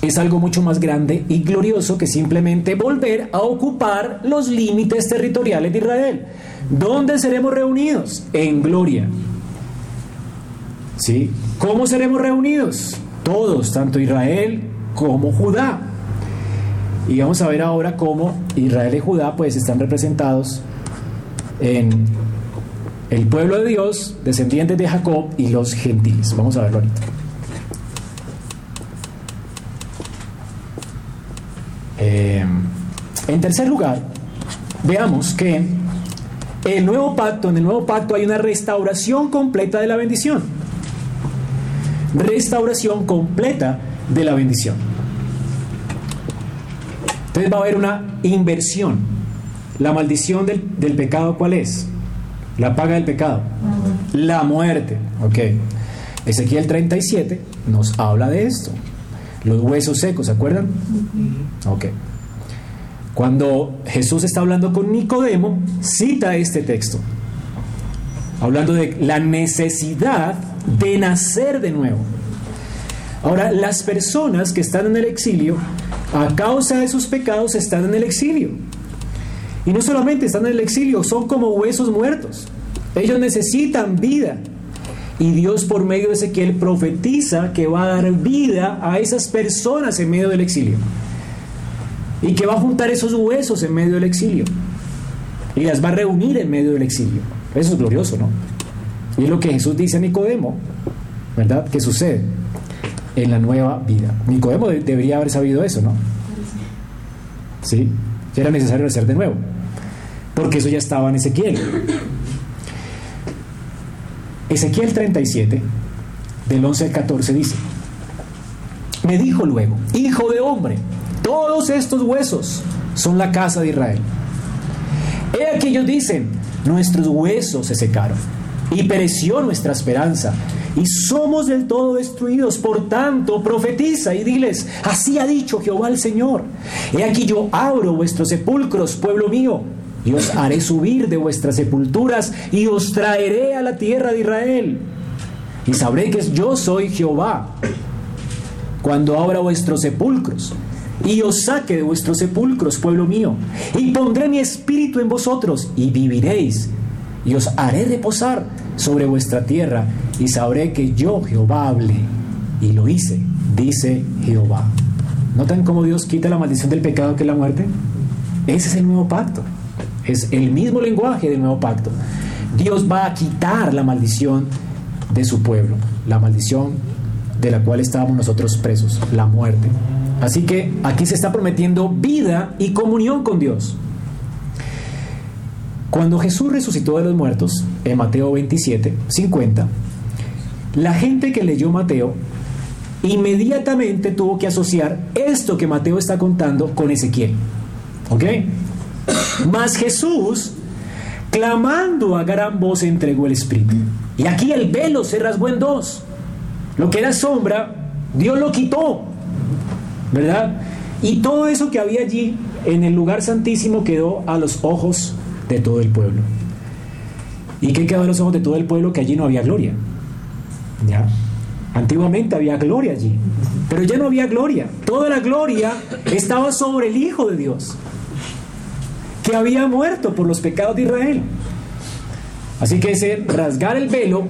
es algo mucho más grande y glorioso que simplemente volver a ocupar los límites territoriales de Israel. ¿Dónde seremos reunidos? En gloria. ¿Sí? ¿Cómo seremos reunidos? Todos, tanto Israel como Judá. Y vamos a ver ahora cómo Israel y Judá pues están representados en el pueblo de Dios, descendientes de Jacob, y los gentiles. Vamos a verlo ahorita. Eh, en tercer lugar, veamos que el nuevo pacto, en el nuevo pacto hay una restauración completa de la bendición. Restauración completa de la bendición. Entonces va a haber una inversión. La maldición del, del pecado, ¿cuál es? La paga del pecado, la muerte. Okay. Ezequiel treinta y siete nos habla de esto. Los huesos secos, ¿se acuerdan? Okay. Cuando Jesús está hablando con Nicodemo, cita este texto, hablando de la necesidad de nacer de nuevo. Ahora, las personas que están en el exilio, a causa de sus pecados, están en el exilio. Y no solamente están en el exilio, son como huesos muertos. Ellos necesitan vida. Y Dios por medio de Ezequiel profetiza que va a dar vida a esas personas en medio del exilio. Y que va a juntar esos huesos en medio del exilio. Y las va a reunir en medio del exilio. Eso es glorioso, ¿no? Y es lo que Jesús dice a Nicodemo, ¿verdad? Que sucede en la nueva vida. Nicodemo debería haber sabido eso, ¿no? Sí, ya era necesario nacer de nuevo. Porque eso ya estaba en Ezequiel. Ezequiel treinta y siete, del once al catorce, dice: me dijo luego, hijo de hombre, todos estos huesos son la casa de Israel. He aquí ellos dicen, nuestros huesos se secaron, y pereció nuestra esperanza, y somos del todo destruidos. Por tanto, profetiza y diles, así ha dicho Jehová el Señor. He aquí yo abro vuestros sepulcros, pueblo mío, y os haré subir de vuestras sepulturas, y os traeré a la tierra de Israel. Y sabré que yo soy Jehová, cuando abra vuestros sepulcros, y os saque de vuestros sepulcros, pueblo mío, y pondré mi espíritu en vosotros, y viviréis, y os haré reposar sobre vuestra tierra, y sabré que yo Jehová hablé. y lo hice, dice Jehová. ¿Notan cómo Dios quita la maldición del pecado que es la muerte? Ese es el nuevo pacto. Es el mismo lenguaje del nuevo pacto. Dios va a quitar la maldición de su pueblo, la maldición de la cual estábamos nosotros presos, la muerte. Así que aquí se está prometiendo vida y comunión con Dios. Cuando Jesús resucitó de los muertos, en Mateo veintisiete, cincuenta, la gente que leyó Mateo inmediatamente tuvo que asociar esto que Mateo está contando con Ezequiel. ¿Ok? Mas Jesús, clamando a gran voz, entregó el Espíritu. Y aquí el velo se rasgó en dos. Lo que era sombra, Dios lo quitó, ¿verdad? Y todo eso que había allí, en el lugar santísimo, quedó a los ojos de todo el pueblo. ¿Y qué quedó a los ojos de todo el pueblo? Que allí no había gloria. ¿Ya? Antiguamente había gloria allí, pero ya no había gloria. Toda la gloria estaba sobre el Hijo de Dios, que había muerto por los pecados de Israel. Así que ese rasgar el velo,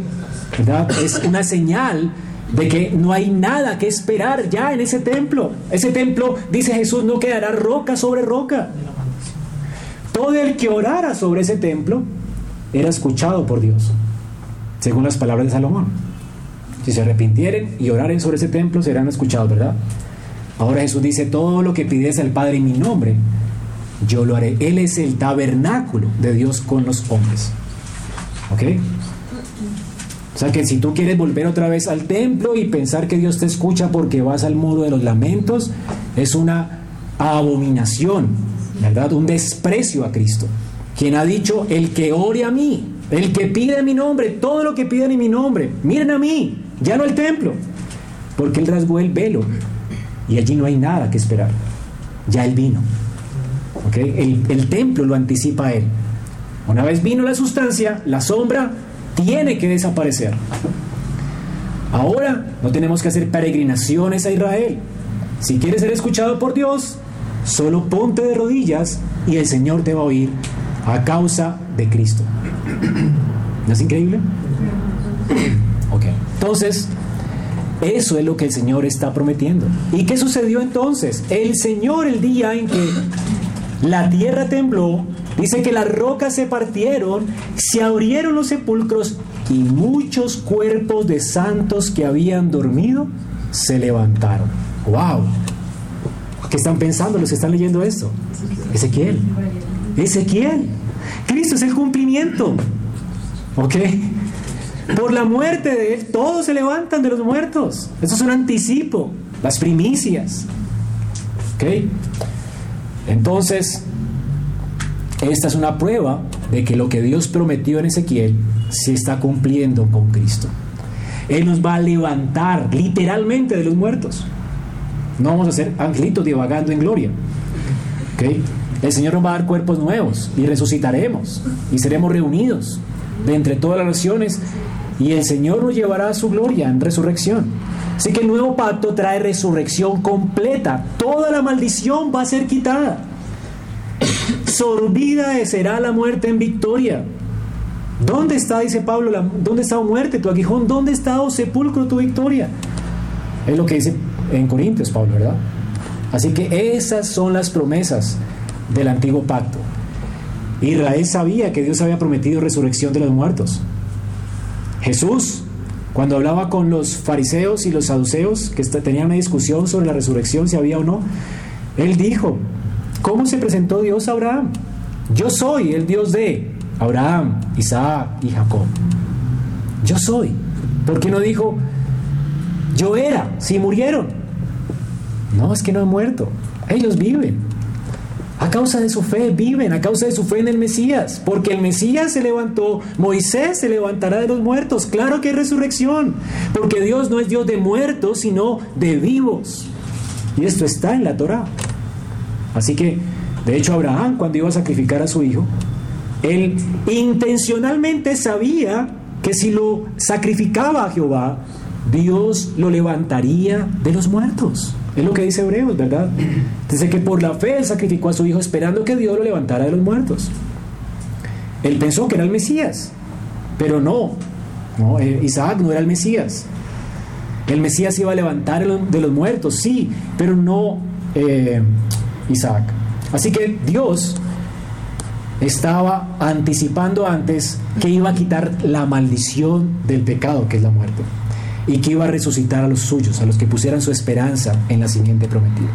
¿verdad?, es una señal de que no hay nada que esperar ya en ese templo. Ese templo, dice Jesús, no quedará roca sobre roca. Todo el que orara sobre ese templo era escuchado por Dios, según las palabras de Salomón. Si se arrepintieren y oraren sobre ese templo, serán escuchados, ¿verdad? Ahora Jesús dice, todo lo que pides al Padre en mi nombre, yo lo haré. Él es el tabernáculo de Dios con los hombres. ¿Ok? O sea que si tú quieres volver otra vez al templo y pensar que Dios te escucha porque vas al muro de los lamentos, es una abominación, ¿verdad? Un desprecio a Cristo, quien ha dicho, el que ore a mí, el que pide en mi nombre, todo lo que piden en mi nombre, miren a mí, ya no al templo, porque Él rasgó el velo y allí no hay nada que esperar, ya Él vino. ¿Okay? El, el templo lo anticipa a Él. Una vez vino la sustancia, la sombra tiene que desaparecer. Ahora no tenemos que hacer peregrinaciones a Israel. Si quieres ser escuchado por Dios, solo ponte de rodillas y el Señor te va a oír a causa de Cristo. ¿No es increíble? Ok. Entonces, eso es lo que el Señor está prometiendo. ¿Y qué sucedió entonces? El Señor, el día en que la tierra tembló, dice que las rocas se partieron, se abrieron los sepulcros y muchos cuerpos de santos que habían dormido se levantaron. ¡Wow! ¿Qué están pensando los que están leyendo esto? Ezequiel. Ezequiel. Cristo es el cumplimiento. ¿Ok? Por la muerte de Él, todos se levantan de los muertos. Eso es un anticipo, las primicias. ¿Ok? Entonces, esta es una prueba de que lo que Dios prometió en Ezequiel se está cumpliendo con Cristo. Él nos va a levantar literalmente de los muertos. No vamos a ser angelitos divagando en gloria. ¿Okay? El Señor nos va a dar cuerpos nuevos y resucitaremos y seremos reunidos de entre todas las naciones y el Señor nos llevará a su gloria en resurrección. Así que el nuevo pacto trae resurrección completa. Toda la maldición va a ser quitada. Sorbida será la muerte en victoria. ¿Dónde está, dice Pablo, la, dónde está, oh muerte, tu aguijón? ¿Dónde está, oh sepulcro, tu victoria? Es lo que dice en Corintios Pablo, ¿verdad? Así que esas son las promesas del antiguo pacto. Israel sabía que Dios había prometido resurrección de los muertos. Jesús, cuando hablaba con los fariseos y los saduceos, que tenían una discusión sobre la resurrección, si había o no, Él dijo, ¿cómo se presentó Dios a Abraham? Yo soy el Dios de Abraham, Isaac y Jacob. Yo soy. ¿Por qué no dijo, yo era, si murieron? No, es que no han muerto. Ellos viven. A causa de su fe viven, a causa de su fe en el Mesías. Porque el Mesías se levantó, Moisés se levantará de los muertos. Claro que hay resurrección. Porque Dios no es Dios de muertos, sino de vivos. Y esto está en la Torá. Así que, de hecho, Abraham, cuando iba a sacrificar a su hijo, él intencionalmente sabía que si lo sacrificaba a Jehová, Dios lo levantaría de los muertos. Es lo que dice Hebreos, ¿verdad? Dice que por la fe él sacrificó a su hijo esperando que Dios lo levantara de los muertos. Él pensó que era el Mesías, pero no, no, Isaac no era el Mesías. El Mesías iba a levantar de los muertos, sí, pero no eh, Isaac. Así que Dios estaba anticipando antes que iba a quitar la maldición del pecado, que es la muerte, y que iba a resucitar a los suyos, a los que pusieran su esperanza en la simiente prometida.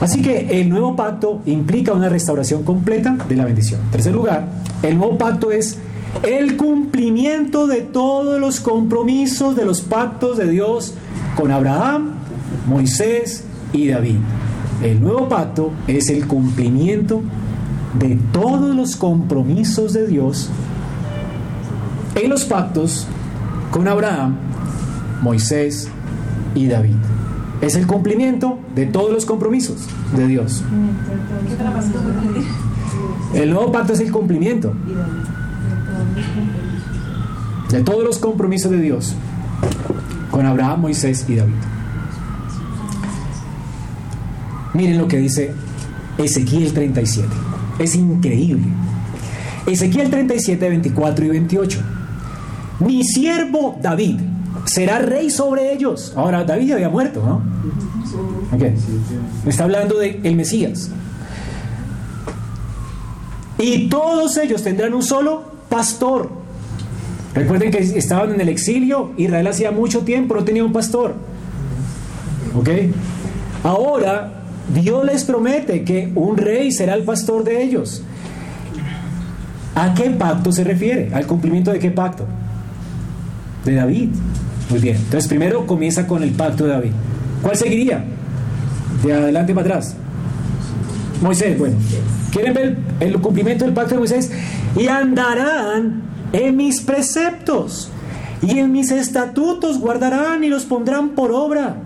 Así que el nuevo pacto implica una restauración completa de la bendición. En tercer lugar, el nuevo pacto es el cumplimiento de todos los compromisos de los pactos de Dios con Abraham, Moisés y David. El nuevo pacto es el cumplimiento de todos los compromisos de Dios en los pactos con Abraham, Moisés y David. Es el cumplimiento de todos los compromisos de Dios. El nuevo pacto es el cumplimiento de todos los compromisos de Dios con Abraham, Moisés y David. Miren lo que dice Ezequiel treinta y siete. Es increíble. Ezequiel treinta y siete, veinticuatro y veintiocho. Mi siervo David será rey sobre ellos. Ahora, David ya había muerto, ¿no? Okay. Está hablando del Mesías. Y todos ellos tendrán un solo pastor. Recuerden que estaban en el exilio. Israel hacía mucho tiempo no tenía un pastor. ¿Ok? Ahora Dios les promete que un rey será el pastor de ellos. ¿A qué pacto se refiere? ¿Al cumplimiento de qué pacto? De David. Muy bien. Entonces primero comienza con el pacto de David. ¿Cuál seguiría? De adelante para atrás. Moisés. Bueno, ¿quieren ver el cumplimiento del pacto de Moisés? Y andarán en mis preceptos y en mis estatutos guardarán y los pondrán por obra.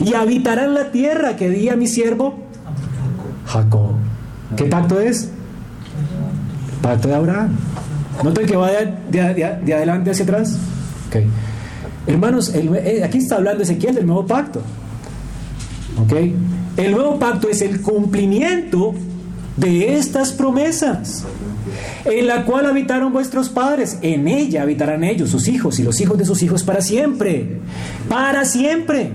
Y habitarán la tierra que di a mi siervo Jacob. ¿Qué pacto es? Pacto de Abraham. Noten que va de, de, de, de adelante hacia atrás. Okay. Hermanos, el, aquí está hablando Ezequiel del nuevo pacto. Okay. El nuevo pacto es el cumplimiento de estas promesas, en la cual habitaron vuestros padres. En ella habitarán ellos, sus hijos y los hijos de sus hijos para siempre. Para siempre.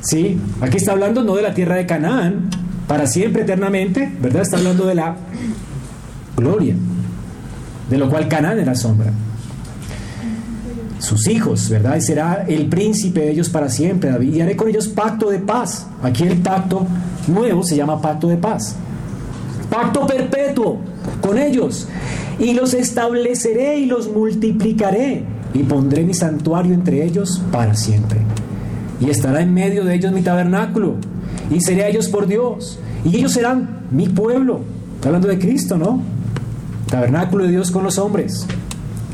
Sí, aquí está hablando no de la tierra de Canaán, para siempre, eternamente, ¿verdad? Está hablando de la gloria, de lo cual Canaán era sombra. Sus hijos, ¿verdad? Y será el príncipe de ellos para siempre, David. Y haré con ellos pacto de paz. Aquí el pacto nuevo se llama pacto de paz. Pacto perpetuo con ellos. Y los estableceré y los multiplicaré. Y pondré mi santuario entre ellos para siempre. Y estará en medio de ellos mi tabernáculo, y seré a ellos por Dios, y ellos serán mi pueblo. Está hablando de Cristo, ¿no? Tabernáculo de Dios con los hombres.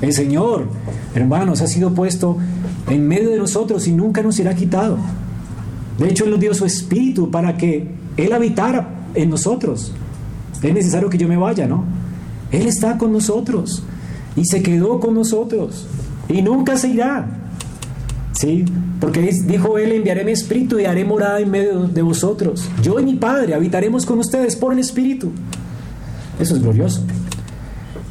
El Señor, hermanos, ha sido puesto en medio de nosotros y nunca nos será quitado. De hecho, Él nos dio su Espíritu para que Él habitara en nosotros. Es necesario que yo me vaya, ¿no? Él está con nosotros y se quedó con nosotros y nunca se irá. ¿Sí? Porque dijo Él, enviaré mi Espíritu y haré morada en medio de vosotros. Yo y mi Padre habitaremos con ustedes por el Espíritu. Eso es glorioso.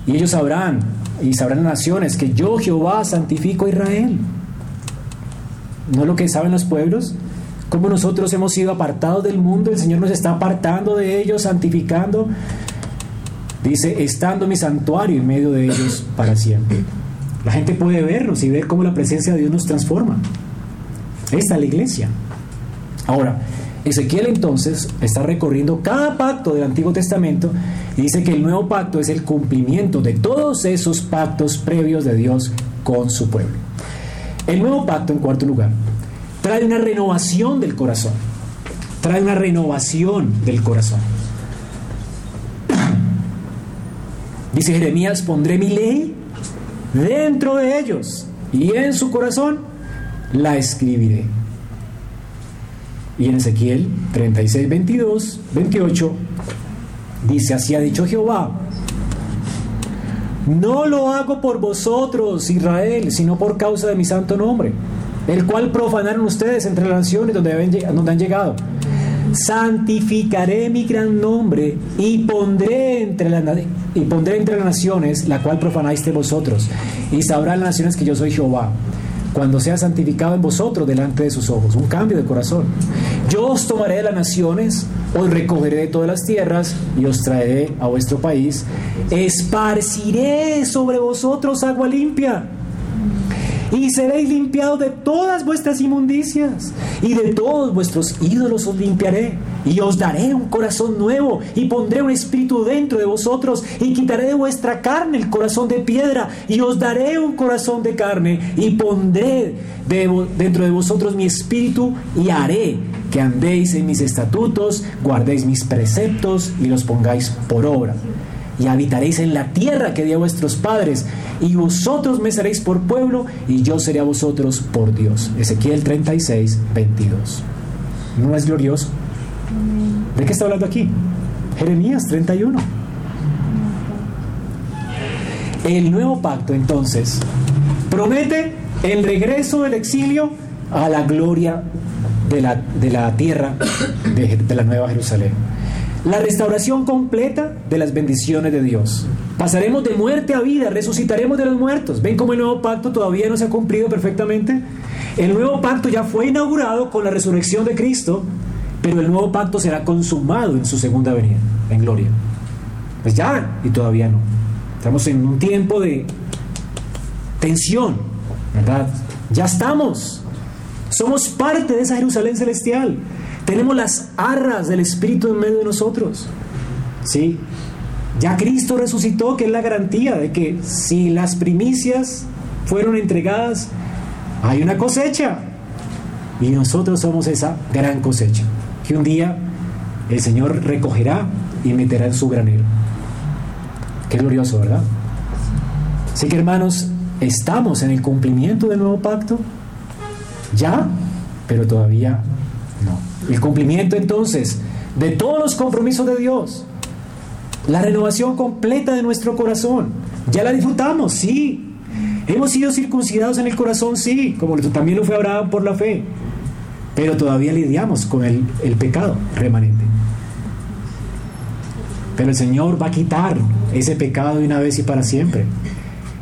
Y ellos sabrán, y sabrán las naciones, que yo, Jehová, santifico a Israel. ¿No es lo que saben los pueblos? Como nosotros hemos sido apartados del mundo, el Señor nos está apartando de ellos, santificando. Dice, estando mi santuario en medio de ellos para siempre. La gente puede vernos y ver cómo la presencia de Dios nos transforma. Esta es la iglesia. Ahora, Ezequiel entonces está recorriendo cada pacto del Antiguo Testamento y dice que el nuevo pacto es el cumplimiento de todos esos pactos previos de Dios con su pueblo. El nuevo pacto, en cuarto lugar, trae una renovación del corazón. Trae una renovación del corazón. Dice Jeremías, pondré mi ley dentro de ellos y en su corazón la escribiré. Y en Ezequiel treinta y seis, veintidós, veintiocho dice, así ha dicho Jehová, no lo hago por vosotros, Israel, sino por causa de mi santo nombre, el cual profanaron ustedes entre las naciones donde han llegado, santificaré mi gran nombre y pondré entre las y pondré entre las naciones, la cual profanáis de vosotros, y sabrán las naciones que yo soy Jehová, cuando sea santificado en vosotros delante de sus ojos. Un cambio de corazón. Yo os tomaré de las naciones, os recogeré de todas las tierras y os traeré a vuestro país. Esparciré sobre vosotros agua limpia y seréis limpiados de todas vuestras inmundicias, y de todos vuestros ídolos os limpiaré, y os daré un corazón nuevo, y pondré un espíritu dentro de vosotros, y quitaré de vuestra carne el corazón de piedra, y os daré un corazón de carne, y pondré de, dentro de vosotros mi espíritu, y haré que andéis en mis estatutos, guardéis mis preceptos, y los pongáis por obra. Y habitaréis en la tierra que di a vuestros padres, y vosotros me seréis por pueblo, y yo seré a vosotros por Dios. Ezequiel treinta y seis, veintidós. ¿No es glorioso? ¿De qué está hablando aquí? Jeremías treinta y uno. El nuevo pacto, entonces, promete el regreso del exilio a la gloria de la, de la tierra de, de la Nueva Jerusalén. La restauración completa de las bendiciones de Dios. Pasaremos de muerte a vida, resucitaremos de los muertos. ¿Ven cómo el nuevo pacto todavía no se ha cumplido perfectamente? El nuevo pacto ya fue inaugurado con la resurrección de Cristo, pero el nuevo pacto será consumado en su segunda venida, en gloria. Pues ya, y todavía no. Estamos en un tiempo de tensión, ¿verdad? Ya estamos. Somos parte de esa Jerusalén celestial. Tenemos las arras del Espíritu en medio de nosotros. ¿Sí? Ya Cristo resucitó, que es la garantía de que si las primicias fueron entregadas, hay una cosecha. Y nosotros somos esa gran cosecha, que un día el Señor recogerá y meterá en su granero. Qué glorioso, ¿verdad? Así que, hermanos, estamos en el cumplimiento del nuevo pacto. Ya, pero todavía no. El cumplimiento, entonces, de todos los compromisos de Dios. La renovación completa de nuestro corazón. Ya la disfrutamos, sí. Hemos sido circuncidados en el corazón, sí. Como también lo fue Abraham por la fe. Pero todavía lidiamos con el, el pecado remanente. Pero el Señor va a quitar ese pecado de una vez y para siempre.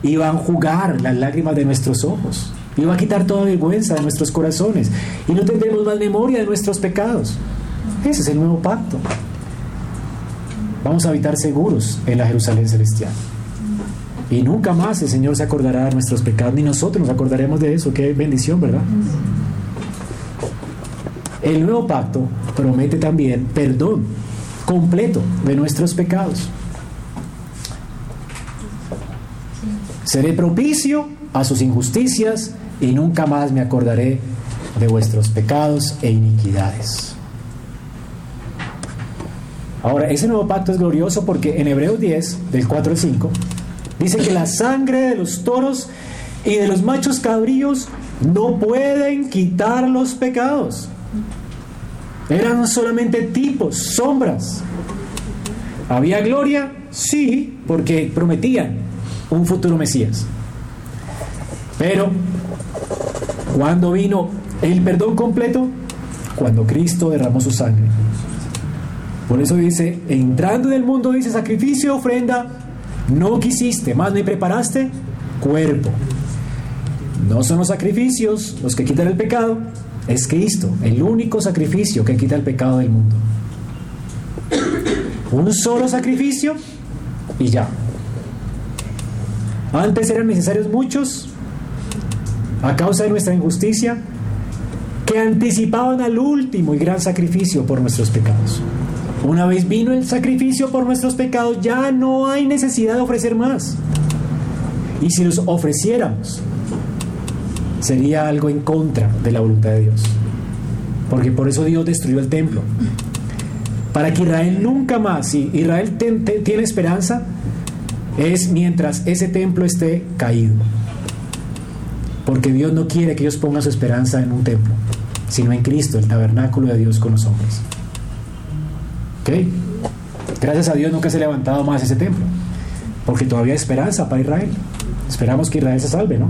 Y va a enjugar las lágrimas de nuestros ojos. Y va a quitar toda vergüenza de nuestros corazones. Y no tendremos más memoria de nuestros pecados. Ese es el nuevo pacto. Vamos a habitar seguros en la Jerusalén celestial. Y nunca más el Señor se acordará de nuestros pecados, ni nosotros nos acordaremos de eso. Qué bendición, ¿verdad? El nuevo pacto promete también perdón completo de nuestros pecados. Seré propicio a sus injusticias, y nunca más me acordaré de vuestros pecados e iniquidades. Ahora, ese nuevo pacto es glorioso porque en Hebreos diez, del cuatro al cinco, dice que la sangre de los toros y de los machos cabríos no pueden quitar los pecados. Eran solamente tipos, sombras. ¿Había gloria? Sí, porque prometían un futuro Mesías. Pero, ¿cuándo vino el perdón completo? Cuando Cristo derramó su sangre. Por eso dice, entrando en el mundo, dice, sacrificio, ofrenda, no quisiste, más me preparaste cuerpo. No son los sacrificios los que quitan el pecado, es Cristo, el único sacrificio que quita el pecado del mundo. Un solo sacrificio y ya. Antes eran necesarios muchos, a causa de nuestra injusticia, que anticipaban al último y gran sacrificio por nuestros pecados. Una vez vino el sacrificio por nuestros pecados, ya no hay necesidad de ofrecer más. Y si los ofreciéramos, sería algo en contra de la voluntad de Dios. Porque por eso Dios destruyó el templo. Para que Israel nunca más, si Israel ten, ten, tiene esperanza, es mientras ese templo esté caído. Porque Dios no quiere que ellos pongan su esperanza en un templo, sino en Cristo, el tabernáculo de Dios con los hombres. ¿Ok? Gracias a Dios nunca se ha levantado más ese templo, porque todavía hay esperanza para Israel. Esperamos que Israel se salve, ¿no?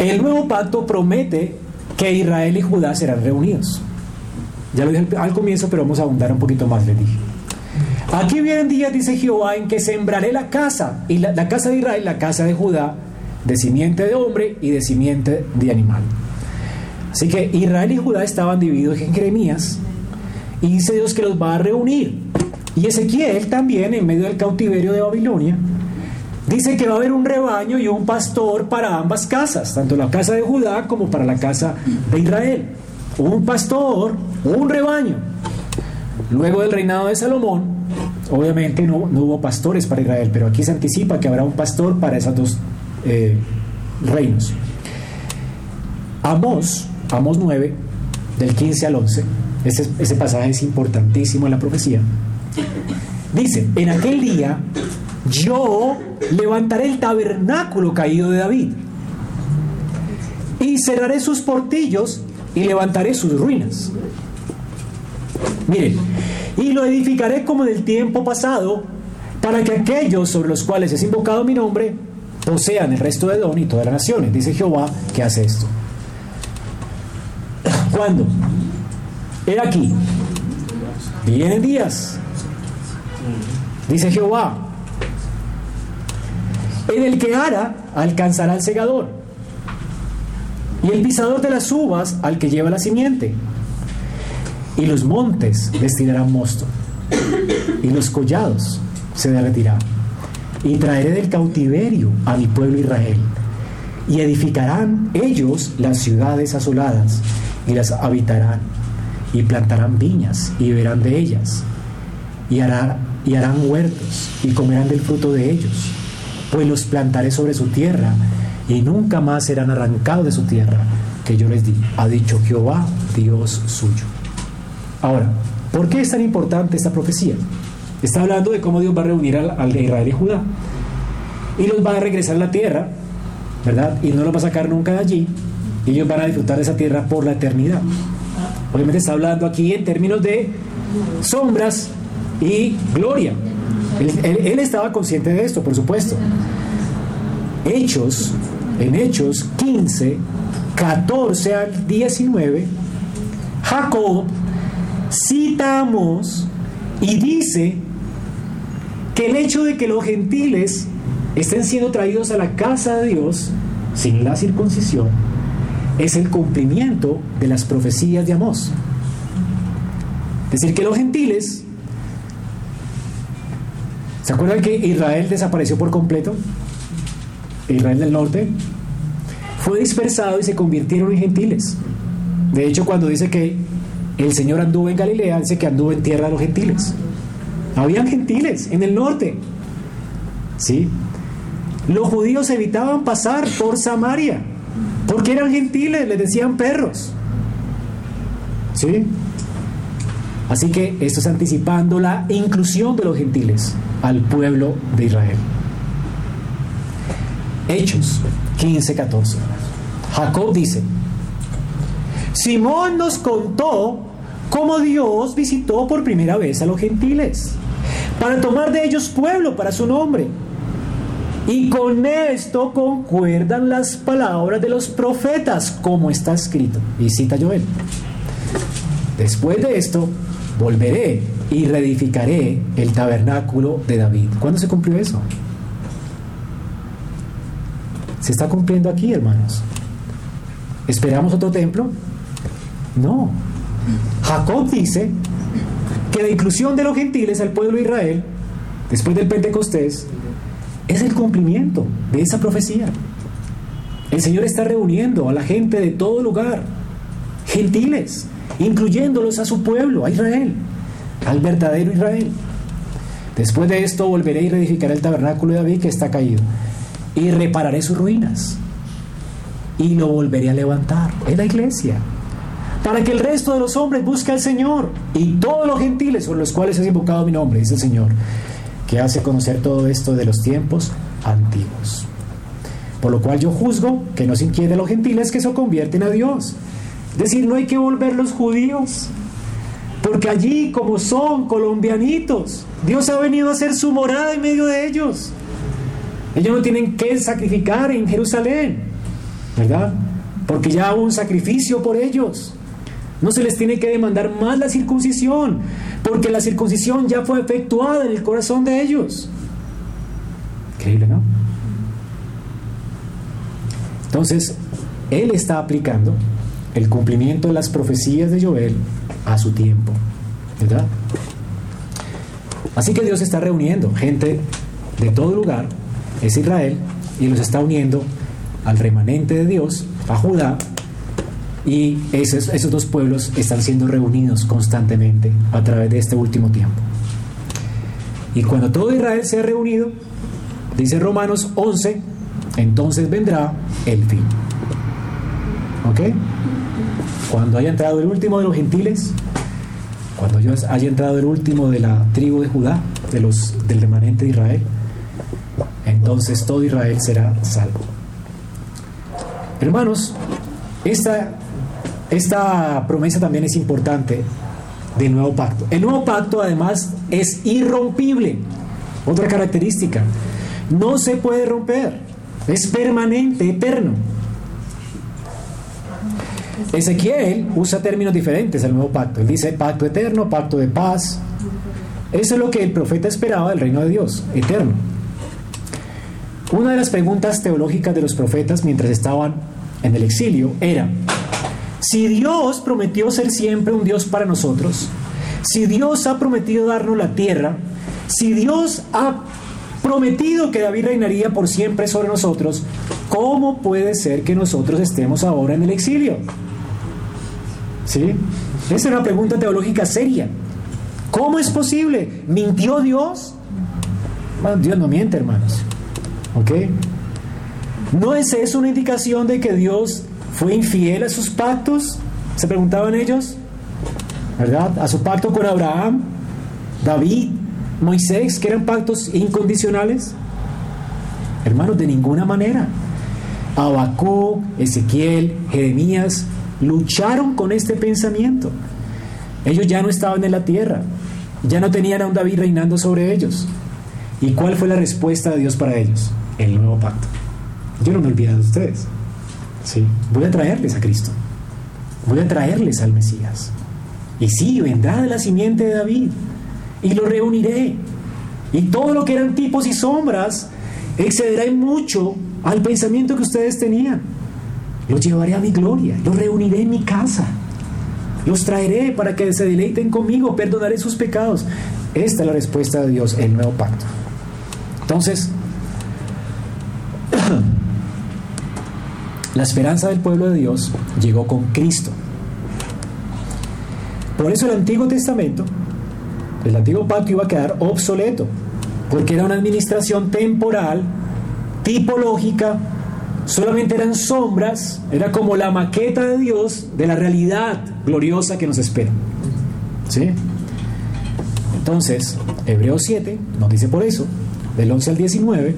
El nuevo pacto promete que Israel y Judá serán reunidos. Ya lo dije al comienzo, pero vamos a abundar un poquito más, les dije. Aquí vienen días, dice Jehová, en que sembraré la casa, y la, la casa de Israel, la casa de Judá, de simiente de hombre y de simiente de animal. Así que Israel y Judá estaban divididos en Jeremías, y dice Dios que los va a reunir. Y Ezequiel también, en medio del cautiverio de Babilonia, dice que va a haber un rebaño y un pastor para ambas casas, tanto la casa de Judá como para la casa de Israel. Un pastor, un rebaño. Luego del reinado de Salomón, obviamente no, no hubo pastores para Israel, pero aquí se anticipa que habrá un pastor para esos dos eh, reinos. Amós, Amós nueve, del quince al once, ese, ese pasaje es importantísimo en la profecía. Dice: en aquel día yo levantaré el tabernáculo caído de David, y cerraré sus portillos, y levantaré sus ruinas. Miren, y lo edificaré como del tiempo pasado, para que aquellos sobre los cuales es invocado mi nombre posean el resto de Edom y todas las naciones. Dice Jehová que hace esto. ¿Cuándo? He aquí, vienen días, dice Jehová, en el que ara alcanzará al segador, y el pisador de las uvas al que lleva la simiente, y los montes destinarán mosto, y los collados se derretirán, y traeré del cautiverio a mi pueblo Israel, y edificarán ellos las ciudades asoladas, y las habitarán, y plantarán viñas, y beberán de ellas, y harán, y harán huertos, y comerán del fruto de ellos, pues los plantaré sobre su tierra, y nunca más serán arrancados de su tierra, que yo les di, ha dicho Jehová, Dios suyo. Ahora, ¿por qué es tan importante esta profecía? Está hablando de cómo Dios va a reunir al, al de Israel y Judá, y los va a regresar a la tierra, ¿verdad? Y no los va a sacar nunca de allí, y ellos van a disfrutar de esa tierra por la eternidad. Obviamente está hablando aquí en términos de sombras y gloria. Él, él, él estaba consciente de esto, por supuesto. Hechos, en Hechos quince, catorce al diecinueve, Jacob cita a Amós y dice que el hecho de que los gentiles estén siendo traídos a la casa de Dios sin la circuncisión es el cumplimiento de las profecías de Amós. Es decir, que los gentiles, ¿se acuerdan que Israel desapareció por completo? Israel del norte fue dispersado y se convirtieron en gentiles. De hecho, cuando dice que el Señor anduvo en Galilea, dice que anduvo en tierra de los gentiles. Habían gentiles en el norte, ¿sí? Los judíos evitaban pasar por Samaria porque eran gentiles, les decían perros, ¿sí? Así que esto es anticipando la inclusión de los gentiles al pueblo de Israel. Hechos quince catorce. Jacob dice: Simón nos contó cómo Dios visitó por primera vez a los gentiles para tomar de ellos pueblo para su nombre, y con esto concuerdan las palabras de los profetas, como está escrito. Y cita Joel: después de esto volveré y reedificaré el tabernáculo de David. ¿Cuándo se cumplió eso? Se está cumpliendo aquí, hermanos. ¿Esperamos otro templo? No. Jacob dice que la inclusión de los gentiles al pueblo de Israel después del Pentecostés es el cumplimiento de esa profecía. El Señor está reuniendo a la gente de todo lugar, gentiles, incluyéndolos a su pueblo, a Israel, al verdadero Israel. Después de esto volveré y reedificaré el tabernáculo de David que está caído, y repararé sus ruinas, y lo volveré a levantar. Es la iglesia, para que el resto de los hombres busque al Señor, y todos los gentiles sobre los cuales es invocado mi nombre, dice el Señor, que hace conocer todo esto de los tiempos antiguos. Por lo cual yo juzgo que no se inquieten los gentiles que se convierten a Dios. Es decir, no hay que volver los judíos, porque allí, como son colombianitos, Dios ha venido a hacer su morada en medio de ellos. Ellos no tienen que sacrificar en Jerusalén, ¿verdad? porque ya hubo un sacrificio por ellos. No se les tiene que demandar más la circuncisión, porque la circuncisión ya fue efectuada en el corazón de ellos. Increíble, ¿no? Entonces, él está aplicando el cumplimiento de las profecías de Joel a su tiempo, ¿verdad? Así que Dios está reuniendo gente de todo lugar, es Israel, y los está uniendo al remanente de Dios, a Judá, y esos, esos dos pueblos están siendo reunidos constantemente a través de este último tiempo. Y cuando todo Israel sea reunido, dice Romanos once, entonces vendrá el fin. ¿Ok? Cuando haya entrado el último de los gentiles, cuando haya entrado el último de la tribu de Judá, de los, del remanente de Israel, entonces todo Israel será salvo. Hermanos, esta, esta promesa también es importante del nuevo pacto. El nuevo pacto además es irrompible. Otra característica, no se puede romper, es permanente, eterno. Ezequiel usa términos diferentes al nuevo pacto. Él dice pacto eterno, pacto de paz. Eso es lo que el profeta esperaba del reino de Dios, eterno. Una de las preguntas teológicas de los profetas mientras estaban en el exilio era, si Dios prometió ser siempre un Dios para nosotros, si Dios ha prometido darnos la tierra, si Dios ha prometido que David reinaría por siempre sobre nosotros, ¿cómo puede ser que nosotros estemos ahora en el exilio? ¿Sí? Esa es una pregunta teológica seria. ¿Cómo es posible? ¿Mintió Dios? Bueno, Dios no miente, hermanos. ¿Ok? ¿No es eso una indicación de que Dios fue infiel a sus pactos? Se preguntaban ellos, ¿verdad? A su pacto con Abraham, David, Moisés, que eran pactos incondicionales. Hermanos, de ninguna manera. Habacuc, Ezequiel, Jeremías lucharon con este pensamiento. Ellos ya no estaban en la tierra, ya no tenían a un David reinando sobre ellos. ¿Y cuál fue la respuesta de Dios para ellos? El nuevo pacto. Yo no me olvido de ustedes. Sí, voy a traerles a Cristo, voy a traerles al Mesías, y sí, vendrá de la simiente de David, y lo reuniré, y todo lo que eran tipos y sombras excederá en mucho al pensamiento que ustedes tenían. Los llevaré a mi gloria, los reuniré en mi casa, los traeré para que se deleiten conmigo, perdonaré sus pecados. Esta es la respuesta de Dios, el nuevo pacto. Entonces, la esperanza del pueblo de Dios llegó con Cristo. Por eso el Antiguo Testamento, el Antiguo Pacto, iba a quedar obsoleto, porque era una administración temporal, tipológica, solamente eran sombras, era como la maqueta de Dios de la realidad gloriosa que nos espera. ¿Sí? Entonces, Hebreos siete nos dice por eso, del once al diecinueve,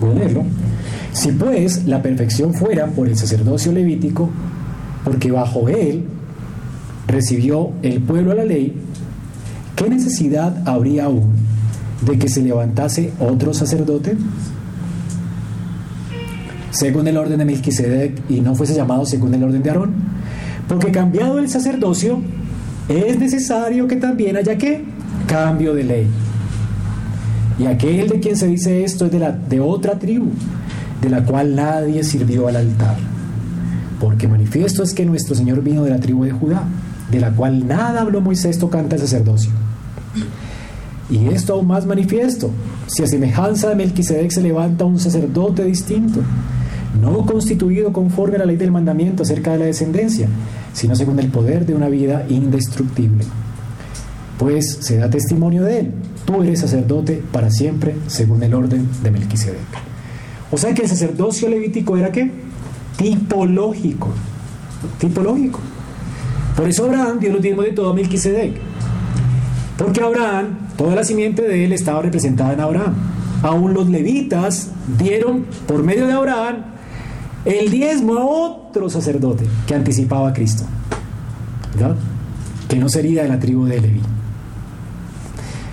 voy a leerlo. Si pues la perfección fuera por el sacerdocio levítico, porque bajo él recibió el pueblo a la ley, ¿qué necesidad habría aún de que se levantase otro sacerdote según el orden de Melquisedec y no fuese llamado según el orden de Aarón? Porque cambiado el sacerdocio, es necesario que también haya ¿qué? Cambio de ley. Y aquel de quien se dice esto es de, la, de otra tribu, de la cual nadie sirvió al altar. Porque manifiesto es que nuestro Señor vino de la tribu de Judá, de la cual nada habló Moisés tocante al sacerdocio. Y esto aún más manifiesto, si a semejanza de Melquisedec se levanta un sacerdote distinto, no constituido conforme a la ley del mandamiento acerca de la descendencia, sino según el poder de una vida indestructible. Pues se da testimonio de él, tú eres sacerdote para siempre según el orden de Melquisedec. O sea que el sacerdocio levítico era ¿qué? Tipológico. Tipológico. Por eso Abraham dio los diezmos de todo a Melquisedec. Porque Abraham, toda la simiente de él estaba representada en Abraham. Aún los levitas dieron por medio de Abraham el diezmo a otro sacerdote que anticipaba a Cristo, ¿verdad? Que no sería de la tribu de Leví.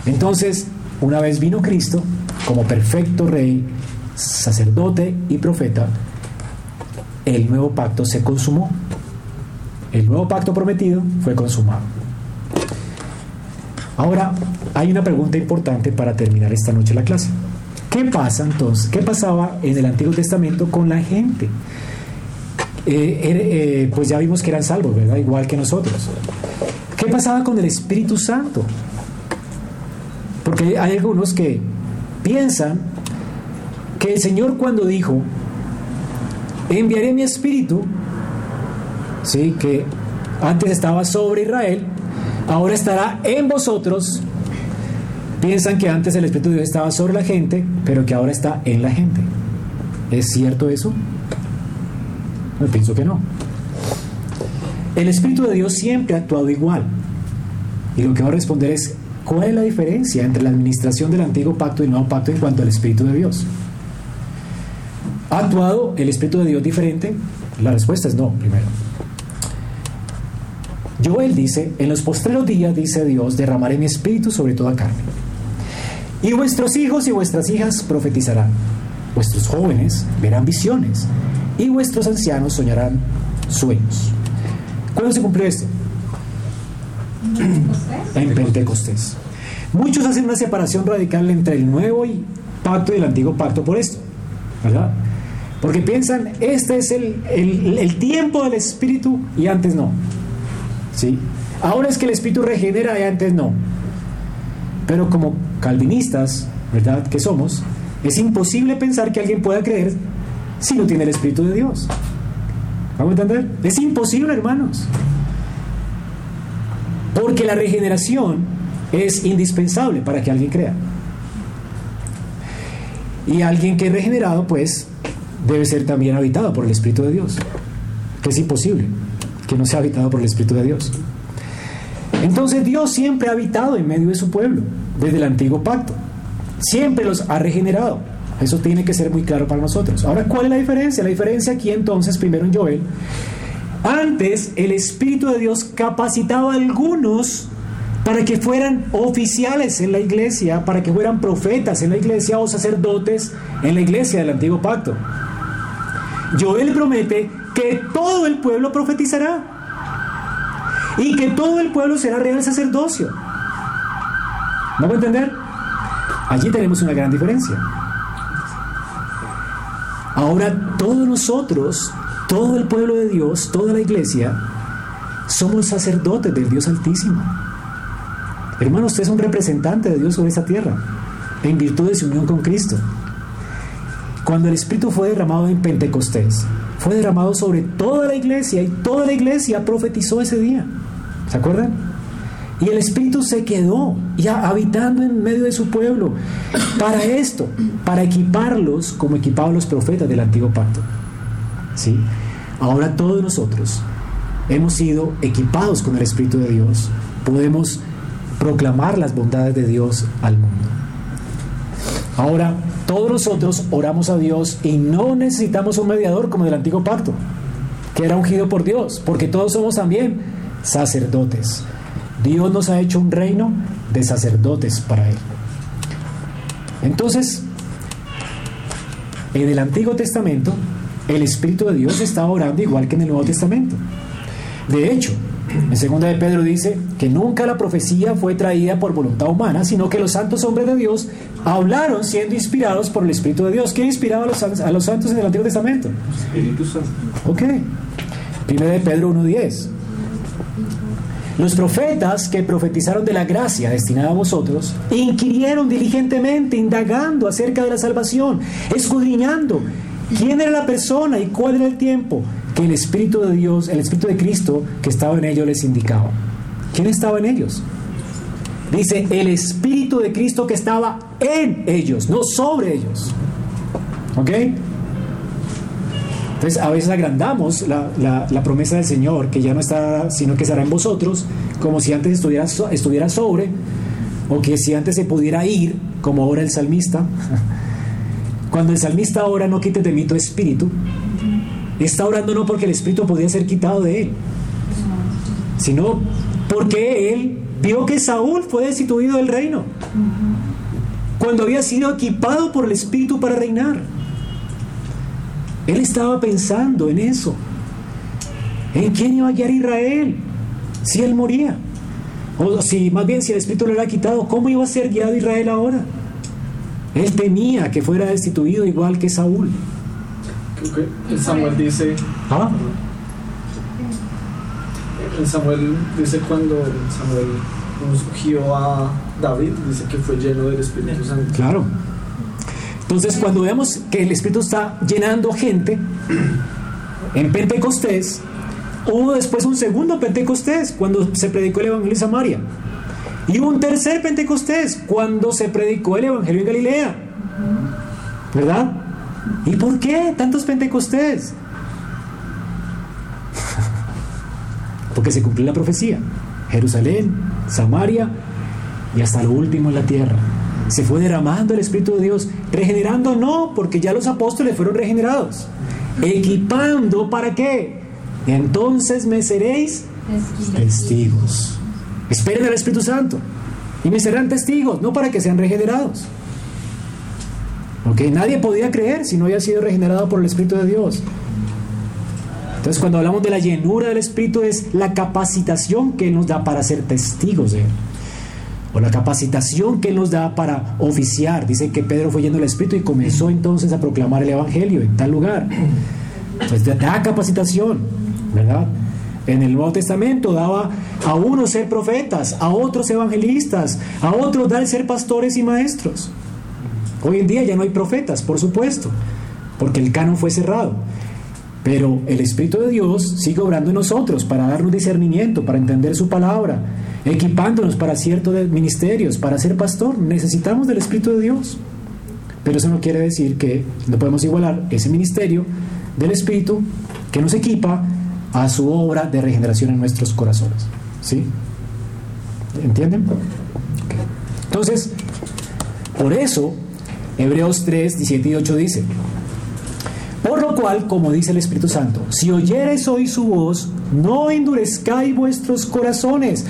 Entonces, una vez vino Cristo como perfecto rey, sacerdote y profeta, el nuevo pacto se consumó. El nuevo pacto prometido fue consumado. Ahora, hay una pregunta importante para terminar esta noche la clase. ¿Qué pasa entonces? ¿Qué pasaba en el Antiguo Testamento con la gente? Eh, eh, pues ya vimos que eran salvos, ¿verdad? Igual que nosotros. ¿Qué pasaba con el Espíritu Santo? Porque hay algunos que piensan que el Señor, cuando dijo enviaré mi Espíritu, ¿sí?, que antes estaba sobre Israel, ahora estará en vosotros. Piensan que antes el Espíritu de Dios estaba sobre la gente, pero que ahora está en la gente. ¿Es cierto eso? No, pienso que no. El Espíritu de Dios siempre ha actuado igual. Y lo que va a responder es, ¿cuál es la diferencia entre la administración del antiguo pacto y el nuevo pacto en cuanto al Espíritu de Dios? ¿Ha actuado el Espíritu de Dios diferente? La respuesta es no, primero. Joel dice, en los postreros días, dice Dios, derramaré mi espíritu sobre toda carne. Y vuestros hijos y vuestras hijas profetizarán. Vuestros jóvenes verán visiones. Y vuestros ancianos soñarán sueños. ¿Cuándo se cumplió esto? En Pentecostés. Muchos hacen una separación radical entre el nuevo pacto y el antiguo pacto por esto, ¿verdad? Porque piensan, este es el, el, el tiempo del Espíritu y antes no. ¿Sí? Ahora es que el Espíritu regenera y antes no. Pero como calvinistas, ¿verdad?, que somos, es imposible pensar que alguien pueda creer si no tiene el Espíritu de Dios. ¿Vamos a entender? Es imposible, hermanos. Porque la regeneración es indispensable para que alguien crea. Y alguien que es regenerado, pues, debe ser también habitado por el Espíritu de Dios. Que es imposible que no sea habitado por el Espíritu de Dios. Entonces Dios siempre ha habitado en medio de su pueblo, desde el antiguo pacto. Siempre los ha regenerado. Eso tiene que ser muy claro para nosotros. Ahora, ¿cuál es la diferencia? La diferencia aquí entonces, primero en Joel, antes el Espíritu de Dios capacitaba a algunos para que fueran oficiales en la iglesia, para que fueran profetas en la iglesia o sacerdotes en la iglesia del antiguo pacto. Joel promete que todo el pueblo profetizará y que todo el pueblo será real sacerdocio. ¿Vamos a entender? Allí tenemos una gran diferencia. Ahora todos nosotros, todo el pueblo de Dios, toda la iglesia, somos sacerdotes del Dios Altísimo. Hermano, usted es un representante de Dios sobre esta tierra, en virtud de su unión con Cristo. Cuando el Espíritu fue derramado en Pentecostés, fue derramado sobre toda la iglesia y toda la iglesia profetizó ese día. ¿Se acuerdan? Y el Espíritu se quedó ya habitando en medio de su pueblo para esto, para equiparlos como equipaban los profetas del antiguo pacto. ¿Sí? Ahora todos nosotros hemos sido equipados con el Espíritu de Dios. Podemos proclamar las bondades de Dios al mundo. Ahora, todos nosotros oramos a Dios y no necesitamos un mediador como del antiguo pacto, que era ungido por Dios, porque todos somos también sacerdotes. Dios nos ha hecho un reino de sacerdotes para Él. Entonces, en el Antiguo Testamento, el Espíritu de Dios está orando igual que en el Nuevo Testamento. De hecho, en segunda de Pedro dice que nunca la profecía fue traída por voluntad humana, sino que los santos hombres de Dios hablaron siendo inspirados por el Espíritu de Dios. ¿Quién inspiraba a los, a los santos en el Antiguo Testamento? Espíritu Santo. Ok. Primera de Pedro uno diez. Los profetas que profetizaron de la gracia destinada a vosotros inquirieron diligentemente, indagando acerca de la salvación, escudriñando quién era la persona y cuál era el tiempo que el Espíritu de Dios, el Espíritu de Cristo que estaba en ellos les indicaba. ¿Quién estaba en ellos? Dice, el Espíritu de Cristo que estaba en ellos, no sobre ellos. ¿Ok? Entonces, a veces agrandamos la, la, la promesa del Señor, que ya no está, sino que estará en vosotros, como si antes estuviera, estuviera sobre, o que si antes se pudiera ir, como ora el salmista. Cuando el salmista ora, no quites de mí tu espíritu, está orando no porque el espíritu podía ser quitado de él, sino porque él vio que Saúl fue destituido del reino, cuando había sido equipado por el espíritu para reinar. Él estaba pensando en eso. ¿En quién iba a guiar Israel si él moría? O si más bien, si el Espíritu le era quitado, ¿cómo iba a ser guiado Israel ahora? Él temía que fuera destituido igual que Saúl. Okay. El Samuel dice... ¿Ah? El Samuel dice cuando Samuel ungió a David, dice que fue lleno del Espíritu Santo. Claro. Entonces, cuando vemos que el Espíritu está llenando gente, en Pentecostés, hubo después un segundo Pentecostés, cuando se predicó el Evangelio en Samaria. Y hubo un tercer Pentecostés, cuando se predicó el Evangelio en Galilea. ¿Verdad? ¿Y por qué tantos Pentecostés? Porque se cumplió la profecía. Jerusalén, Samaria y hasta lo último en la tierra. Se fue derramando el Espíritu de Dios. Regenerando no, porque ya los apóstoles fueron regenerados. Equipando, ¿para qué? Entonces me seréis testigos. testigos. Esperen al Espíritu Santo. Y me serán testigos, no para que sean regenerados. Porque nadie podía creer si no había sido regenerado por el Espíritu de Dios. Entonces, cuando hablamos de la llenura del Espíritu, es la capacitación que nos da para ser testigos de Él. O la capacitación que nos da para oficiar. Dice que Pedro fue lleno del Espíritu y comenzó entonces a proclamar el Evangelio en tal lugar. Entonces, da capacitación, ¿verdad? En el Nuevo Testamento daba a unos ser profetas, a otros evangelistas, a otros dar ser pastores y maestros. Hoy en día ya no hay profetas, por supuesto, porque el canon fue cerrado. Pero el Espíritu de Dios sigue obrando en nosotros para darnos discernimiento, para entender su palabra, equipándonos para ciertos ministerios, para ser pastor. Necesitamos del Espíritu de Dios. Pero eso no quiere decir que no podemos igualar ese ministerio del Espíritu que nos equipa a su obra de regeneración en nuestros corazones. ¿Sí? ¿Entienden? Okay. Entonces, por eso, Hebreos tres, diecisiete y dieciocho dice... Por lo cual, como dice el Espíritu Santo, si oyereis hoy su voz, no endurezcáis vuestros corazones,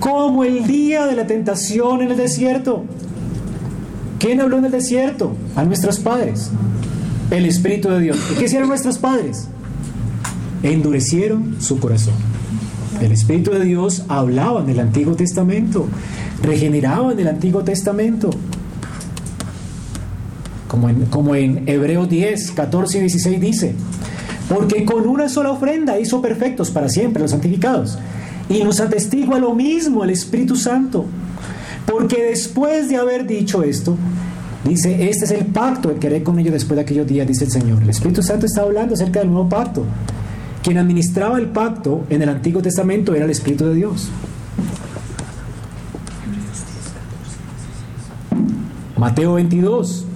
como el día de la tentación en el desierto. ¿Quién habló en el desierto? A nuestros padres. El Espíritu de Dios. ¿Y qué hicieron nuestros padres? Endurecieron su corazón. El Espíritu de Dios hablaba en el Antiguo Testamento, regeneraba en el Antiguo Testamento. Como en, como en Hebreos diez, catorce y dieciséis dice, porque con una sola ofrenda hizo perfectos para siempre los santificados, y nos atestigua lo mismo el Espíritu Santo, porque después de haber dicho esto, dice, este es el pacto que haré con ellos después de aquellos días, dice el Señor. El Espíritu Santo está hablando acerca del nuevo pacto. Quien administraba el pacto en el Antiguo Testamento era el Espíritu de Dios. Mateo veintidós,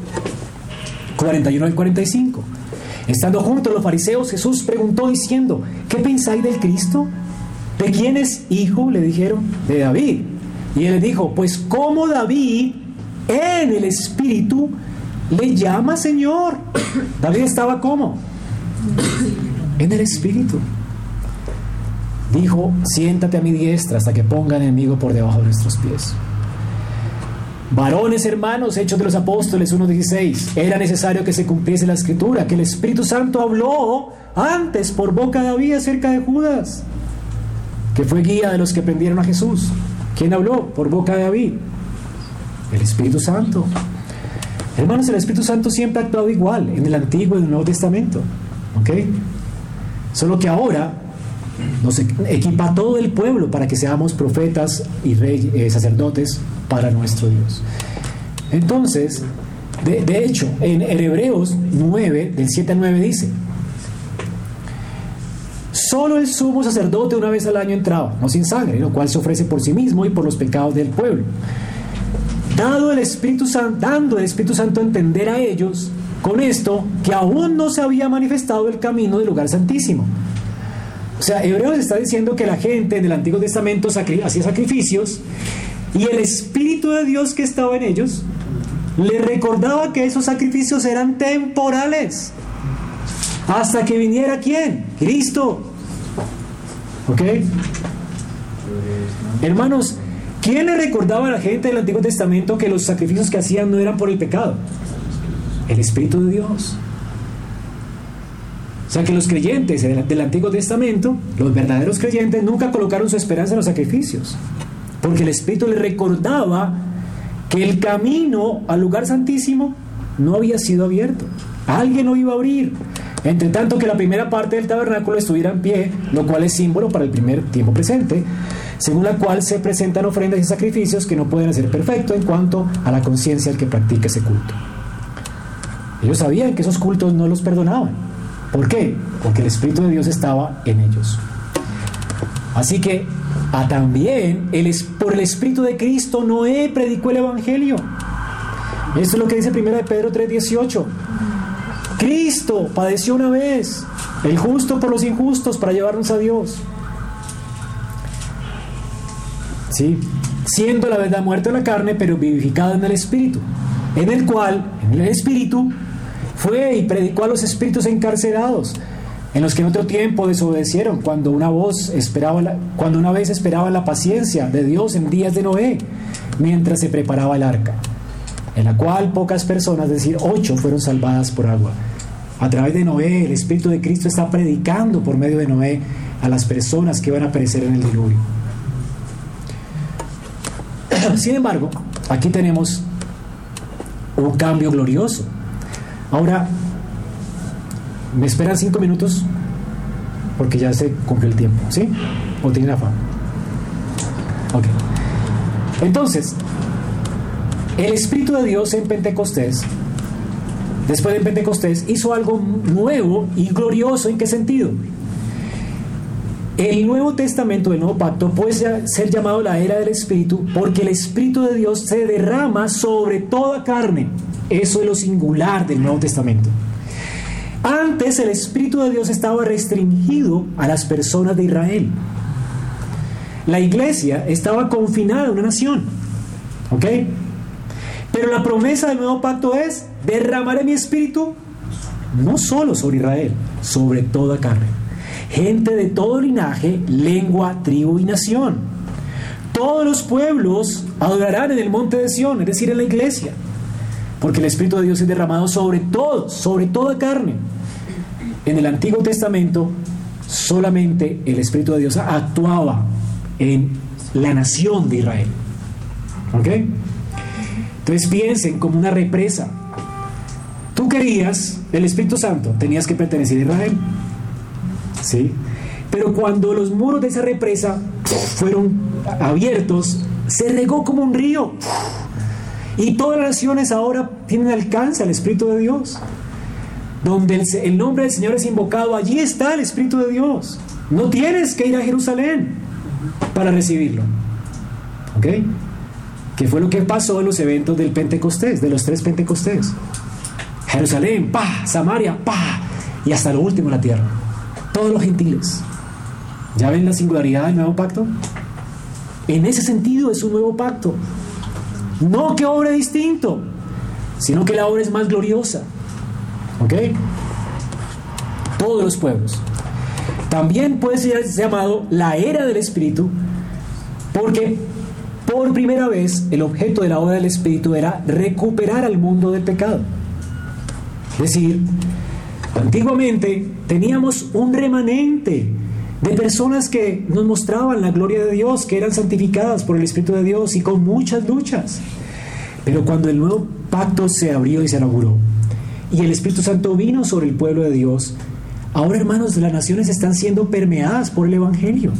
cuarenta y uno al cuarenta y cinco. Estando juntos los fariseos, Jesús preguntó diciendo, ¿qué pensáis del Cristo? ¿De quién es hijo? Le dijeron, de David. Y él les dijo, pues como David en el Espíritu le llama Señor. David estaba ¿cómo? En el Espíritu. Dijo, siéntate a mi diestra hasta que ponga al enemigo por debajo de nuestros pies. Varones hermanos, Hechos de los Apóstoles uno dieciséis, era necesario que se cumpliese la Escritura, que el Espíritu Santo habló antes por boca de David acerca de Judas, que fue guía de los que prendieron a Jesús. ¿Quién habló por boca de David? El Espíritu Santo. Hermanos, el Espíritu Santo siempre ha actuado igual en el Antiguo y en el Nuevo Testamento, ¿ok? Solo que ahora nos equipa a todo el pueblo para que seamos profetas y reyes, eh, sacerdotes para nuestro Dios. Entonces, de, de hecho, en Hebreos nueve, del siete al nueve dice, solo el sumo sacerdote una vez al año entraba, no sin sangre, lo cual se ofrece por sí mismo y por los pecados del pueblo, dado el Espíritu Santo, dando el Espíritu Santo a entender a ellos con esto que aún no se había manifestado el camino del lugar santísimo. O sea, Hebreos está diciendo que la gente del Antiguo Testamento sacri- hacía sacrificios y el Espíritu de Dios que estaba en ellos le recordaba que esos sacrificios eran temporales hasta que viniera ¿quién? Cristo. ¿Ok? Hermanos, ¿quién le recordaba a la gente del Antiguo Testamento que los sacrificios que hacían no eran por el pecado? El Espíritu de Dios. O sea que los creyentes del Antiguo Testamento, los verdaderos creyentes, nunca colocaron su esperanza en los sacrificios, porque el Espíritu les recordaba que el camino al lugar santísimo no había sido abierto. Alguien lo iba a abrir. Entre tanto que la primera parte del tabernáculo estuviera en pie, lo cual es símbolo para el primer tiempo presente, según la cual se presentan ofrendas y sacrificios que no pueden hacer perfecto en cuanto a la conciencia del que practica ese culto. Ellos sabían que esos cultos no los perdonaban. ¿Por qué? Porque el Espíritu de Dios estaba en ellos. Así que a también el, por el Espíritu de Cristo Noé predicó el Evangelio. Esto es lo que dice primera de Pedro tres dieciocho. Cristo padeció una vez, el justo por los injustos, para llevarnos a Dios. ¿Sí? Siendo la verdad muerta en la carne, pero vivificada en el Espíritu, en el cual, en el Espíritu, fue y predicó a los espíritus encarcelados, en los que en otro tiempo desobedecieron, cuando una voz esperaba la, cuando una vez esperaban la paciencia de Dios en días de Noé, mientras se preparaba el arca, en la cual pocas personas, es decir, ocho, fueron salvadas por agua. A través de Noé, el Espíritu de Cristo está predicando por medio de Noé a las personas que van a perecer en el diluvio. Sin embargo, aquí tenemos un cambio glorioso. Ahora, ¿me esperan cinco minutos? Porque ya se cumplió el tiempo, ¿sí? ¿O tienen afán? Ok. Entonces, el Espíritu de Dios en Pentecostés, después de Pentecostés, hizo algo nuevo y glorioso. ¿En qué sentido? El Nuevo Testamento, el Nuevo Pacto, puede ser llamado la era del Espíritu, porque el Espíritu de Dios se derrama sobre toda carne. Eso es lo singular del Nuevo Testamento. Antes el Espíritu de Dios estaba restringido a las personas de Israel. La iglesia estaba confinada a una nación. ¿Ok? Pero la promesa del Nuevo Pacto es: derramaré mi Espíritu no solo sobre Israel, sobre toda carne. Gente de todo linaje, lengua, tribu y nación. Todos los pueblos adorarán en el monte de Sion, es decir, en la iglesia, porque el Espíritu de Dios es derramado sobre todo, sobre toda carne. En el Antiguo Testamento solamente el Espíritu de Dios actuaba en la nación de Israel. ¿Ok? Entonces piensen como una represa. Tú querías el Espíritu Santo, tenías que pertenecer a Israel, ¿sí? Pero cuando los muros de esa represa fueron abiertos, se regó como un río, y todas las naciones ahora tienen alcance al Espíritu de Dios. Donde el, el nombre del Señor es invocado, allí está el Espíritu de Dios. No tienes que ir a Jerusalén para recibirlo. ¿Ok? Que fue lo que pasó en los eventos del Pentecostés, de los tres Pentecostés. Jerusalén, pa, Samaria, pa, y hasta lo último la tierra. Todos los gentiles. ¿Ya ven la singularidad del nuevo pacto? En ese sentido es un nuevo pacto. No que obre distinto, sino que la obra es más gloriosa. ¿Ok? Todos los pueblos. También puede ser llamado la era del Espíritu, porque por primera vez, el objeto de la obra del Espíritu era recuperar al mundo del pecado. Es decir, antiguamente teníamos un remanente de personas que nos mostraban la gloria de Dios, que eran santificadas por el Espíritu de Dios y con muchas luchas. Pero cuando el nuevo pacto se abrió y se inauguró, y el Espíritu Santo vino sobre el pueblo de Dios, ahora, hermanos, las naciones están siendo permeadas por el Evangelio.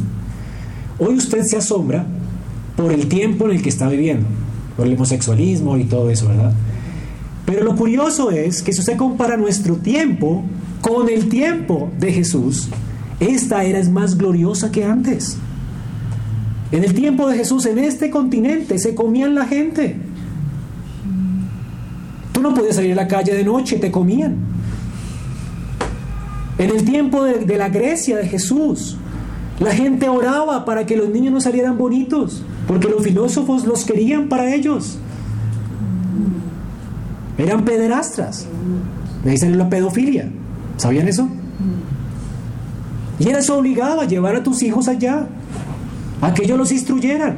Hoy usted se asombra por el tiempo en el que está viviendo, por el homosexualismo y todo eso, ¿verdad? Pero lo curioso es que si usted compara nuestro tiempo con el tiempo de Jesús, esta era es más gloriosa que antes. En el tiempo de Jesús, en este continente, se comían la gente. Tú no podías salir a la calle de noche, te comían. En el tiempo de, de la Grecia de Jesús, la gente oraba para que los niños no salieran bonitos, porque los filósofos los querían para ellos. Eran pederastras. De ahí salió la pedofilia. ¿Sabían eso? Y eras obligado a llevar a tus hijos allá, a que ellos los instruyeran,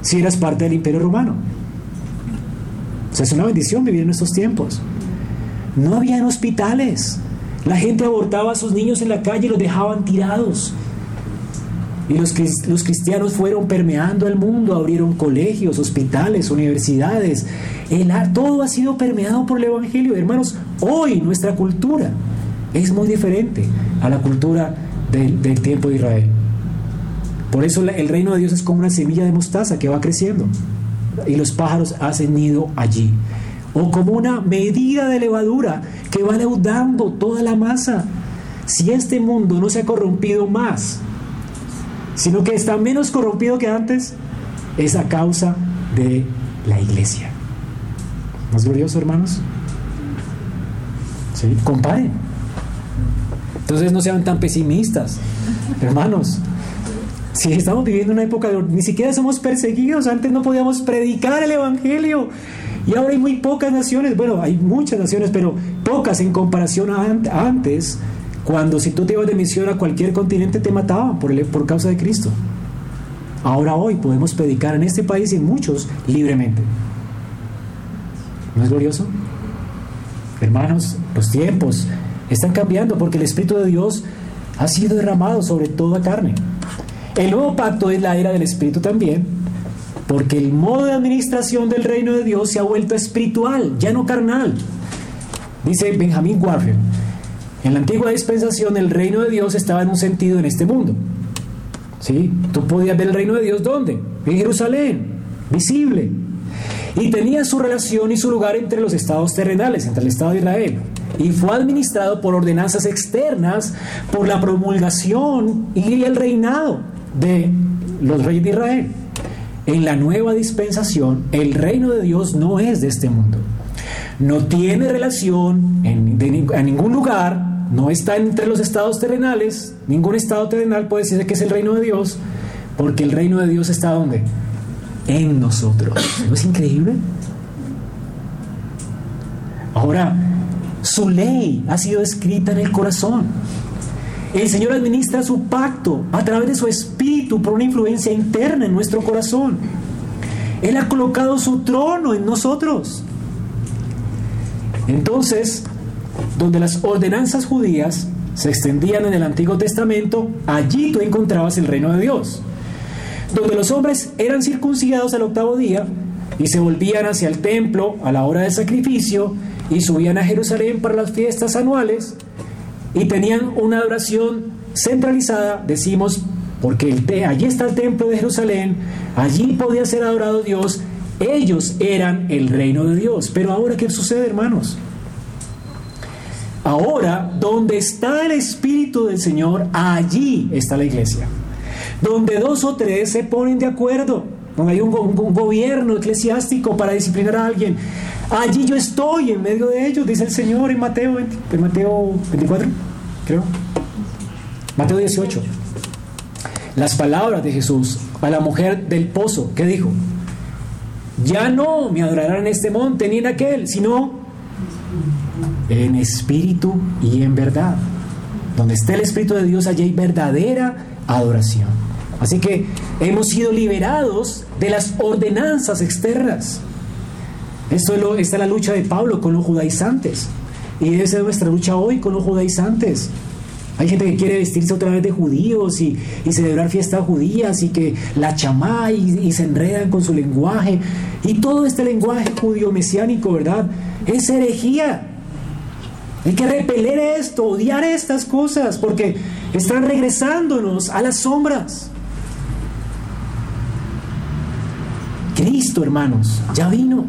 si eras parte del Imperio Romano. O sea, es una bendición vivir en estos tiempos. No habían hospitales. La gente abortaba a sus niños en la calle y los dejaban tirados. Y los, los cristianos fueron permeando el mundo, abrieron colegios, hospitales, universidades. El, todo ha sido permeado por el Evangelio. Hermanos, hoy nuestra cultura es muy diferente a la cultura del, del tiempo de Israel. Por eso la, el reino de Dios es como una semilla de mostaza que va creciendo. Y los pájaros hacen nido allí. O como una medida de levadura que va leudando toda la masa. Si este mundo no se ha corrompido más, sino que está menos corrompido que antes, es a causa de la iglesia. ¿No es glorioso, hermanos? Sí, comparen. Entonces no sean tan pesimistas, hermanos. Si estamos viviendo una época de... Ni siquiera somos perseguidos. Antes no podíamos predicar el evangelio. Y ahora hay muy pocas naciones. Bueno, hay muchas naciones, pero pocas en comparación a antes, cuando si tú te ibas de misión a cualquier continente te mataban por, el, por causa de Cristo. Ahora hoy podemos predicar en este país y en muchos libremente. ¿No es glorioso? Hermanos, los tiempos están cambiando porque el Espíritu de Dios ha sido derramado sobre toda carne. El nuevo pacto es la era del Espíritu también, porque el modo de administración del reino de Dios se ha vuelto espiritual, ya no carnal. Dice Benjamín Warfield: en la antigua dispensación el reino de Dios estaba en un sentido en este mundo. ¿Sí? Tú podías ver el reino de Dios, ¿dónde? En Jerusalén, visible. Y tenía su relación y su lugar entre los estados terrenales, entre el Estado de Israel. Y fue administrado por ordenanzas externas, por la promulgación y el reinado de los reyes de Israel. En la nueva dispensación, el reino de Dios no es de este mundo. No tiene relación en, de, a ningún lugar, no está entre los estados terrenales. Ningún estado terrenal puede decirse que es el reino de Dios, porque el reino de Dios está ¿dónde? En nosotros. ¿No es increíble? Ahora, su ley ha sido escrita en el corazón. El Señor administra su pacto a través de su espíritu por una influencia interna en nuestro corazón. Él ha colocado su trono en nosotros. Entonces, donde las ordenanzas judías se extendían en el Antiguo Testamento, allí tú encontrabas el reino de Dios. Donde los hombres eran circuncidados al octavo día y se volvían hacia el templo a la hora del sacrificio y subían a Jerusalén para las fiestas anuales y tenían una adoración centralizada, decimos, porque el te, allí está el templo de Jerusalén, allí podía ser adorado Dios. Ellos eran el reino de Dios. Pero ahora, ¿qué sucede, hermanos? Ahora, donde está el Espíritu del Señor, allí está la iglesia. Donde dos o tres se ponen de acuerdo, donde hay un, un, un gobierno eclesiástico para disciplinar a alguien, allí yo estoy en medio de ellos, dice el Señor en Mateo, veinte, en Mateo veinticuatro, creo. Mateo dieciocho. Las palabras de Jesús a la mujer del pozo, ¿qué dijo? Ya no me adorarán en este monte ni en aquel, sino en espíritu y en verdad. Donde esté el Espíritu de Dios, allí hay verdadera adoración. Así que hemos sido liberados de las ordenanzas externas. Esto es lo, esta es la lucha de Pablo con los judaizantes. Y esa es nuestra lucha hoy con los judaizantes. Hay gente que quiere vestirse otra vez de judíos y, y celebrar fiestas judías y que la chamá y, y se enredan con su lenguaje. Y todo este lenguaje judío mesiánico, ¿verdad? Es herejía. Hay que repeler esto, odiar estas cosas, porque están regresándonos a las sombras. Cristo, hermanos, ya vino.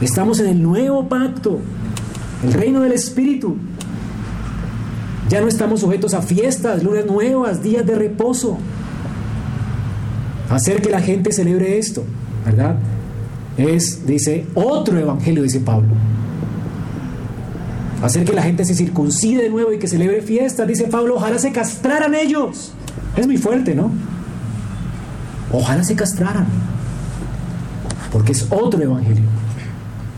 Estamos en el nuevo pacto, el reino del Espíritu. Ya no estamos sujetos a fiestas, lunas nuevas, días de reposo. Hacer que la gente celebre esto, ¿verdad? Es, dice, otro evangelio, dice Pablo. Hacer que la gente se circuncide de nuevo y que celebre fiestas, dice Pablo, ojalá se castraran ellos. Es muy fuerte, ¿no? Ojalá se castraran. Porque es otro evangelio.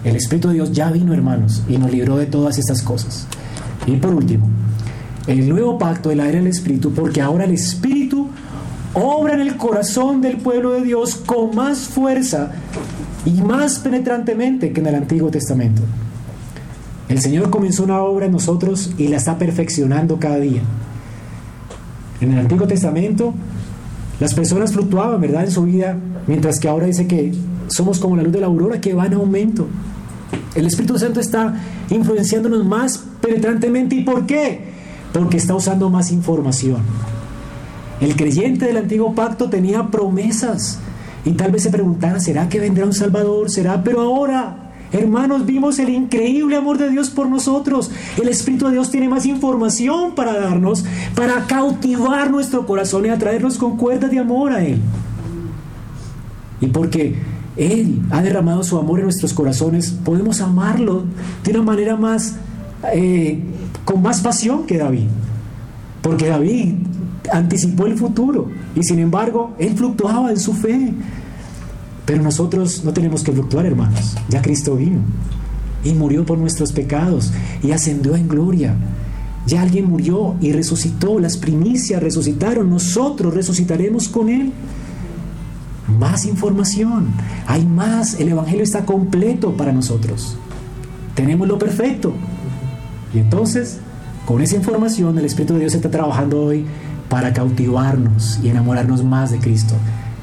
El Espíritu de Dios ya vino, hermanos, y nos libró de todas estas cosas. Y por último, el nuevo pacto de la era del Espíritu, porque ahora el Espíritu obra en el corazón del pueblo de Dios con más fuerza y más penetrantemente que en el Antiguo Testamento. El Señor comenzó una obra en nosotros y la está perfeccionando cada día. En el Antiguo Testamento las personas fluctuaban, ¿verdad?, en su vida, mientras que ahora dice que somos como la luz de la aurora que va en aumento. El Espíritu Santo está influenciándonos más penetrantemente. ¿Y por qué? Porque está usando más información. El creyente del Antiguo Pacto tenía promesas y tal vez se preguntaran, ¿será que vendrá un Salvador? ¿Será? Pero ahora, hermanos, vimos el increíble amor de Dios por nosotros. El Espíritu de Dios tiene más información para darnos, para cautivar nuestro corazón y atraernos con cuerdas de amor a Él. Y porque Él ha derramado su amor en nuestros corazones, podemos amarlo de una manera más, eh, con más pasión que David. Porque David anticipó el futuro y sin embargo él fluctuaba en su fe. Pero nosotros no tenemos que fluctuar, hermanos. Ya Cristo vino y murió por nuestros pecados y ascendió en gloria. Ya alguien murió y resucitó. Las primicias resucitaron. Nosotros resucitaremos con Él. Más información. Hay más. El Evangelio está completo para nosotros. Tenemos lo perfecto. Y entonces, con esa información, el Espíritu de Dios está trabajando hoy para cautivarnos y enamorarnos más de Cristo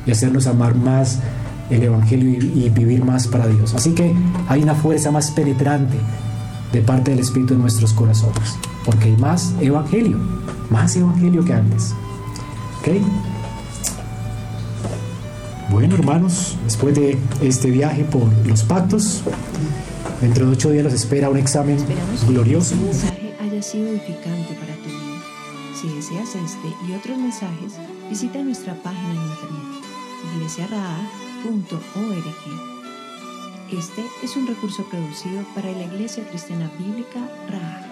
y hacernos amar más el Evangelio y, y vivir más para Dios. Así que hay una fuerza más penetrante de parte del Espíritu en nuestros corazones, porque hay más Evangelio, más Evangelio que antes. ¿Okay? Bueno, hermanos, después de este viaje por los pactos, dentro de ocho días los espera un examen Esperamos glorioso. Que este mensaje haya sido edificante para tu vida. Si deseas este y otros mensajes, visita nuestra página en internet iglesia raha punto org. Este es un recurso producido para la Iglesia Cristiana Bíblica Raha.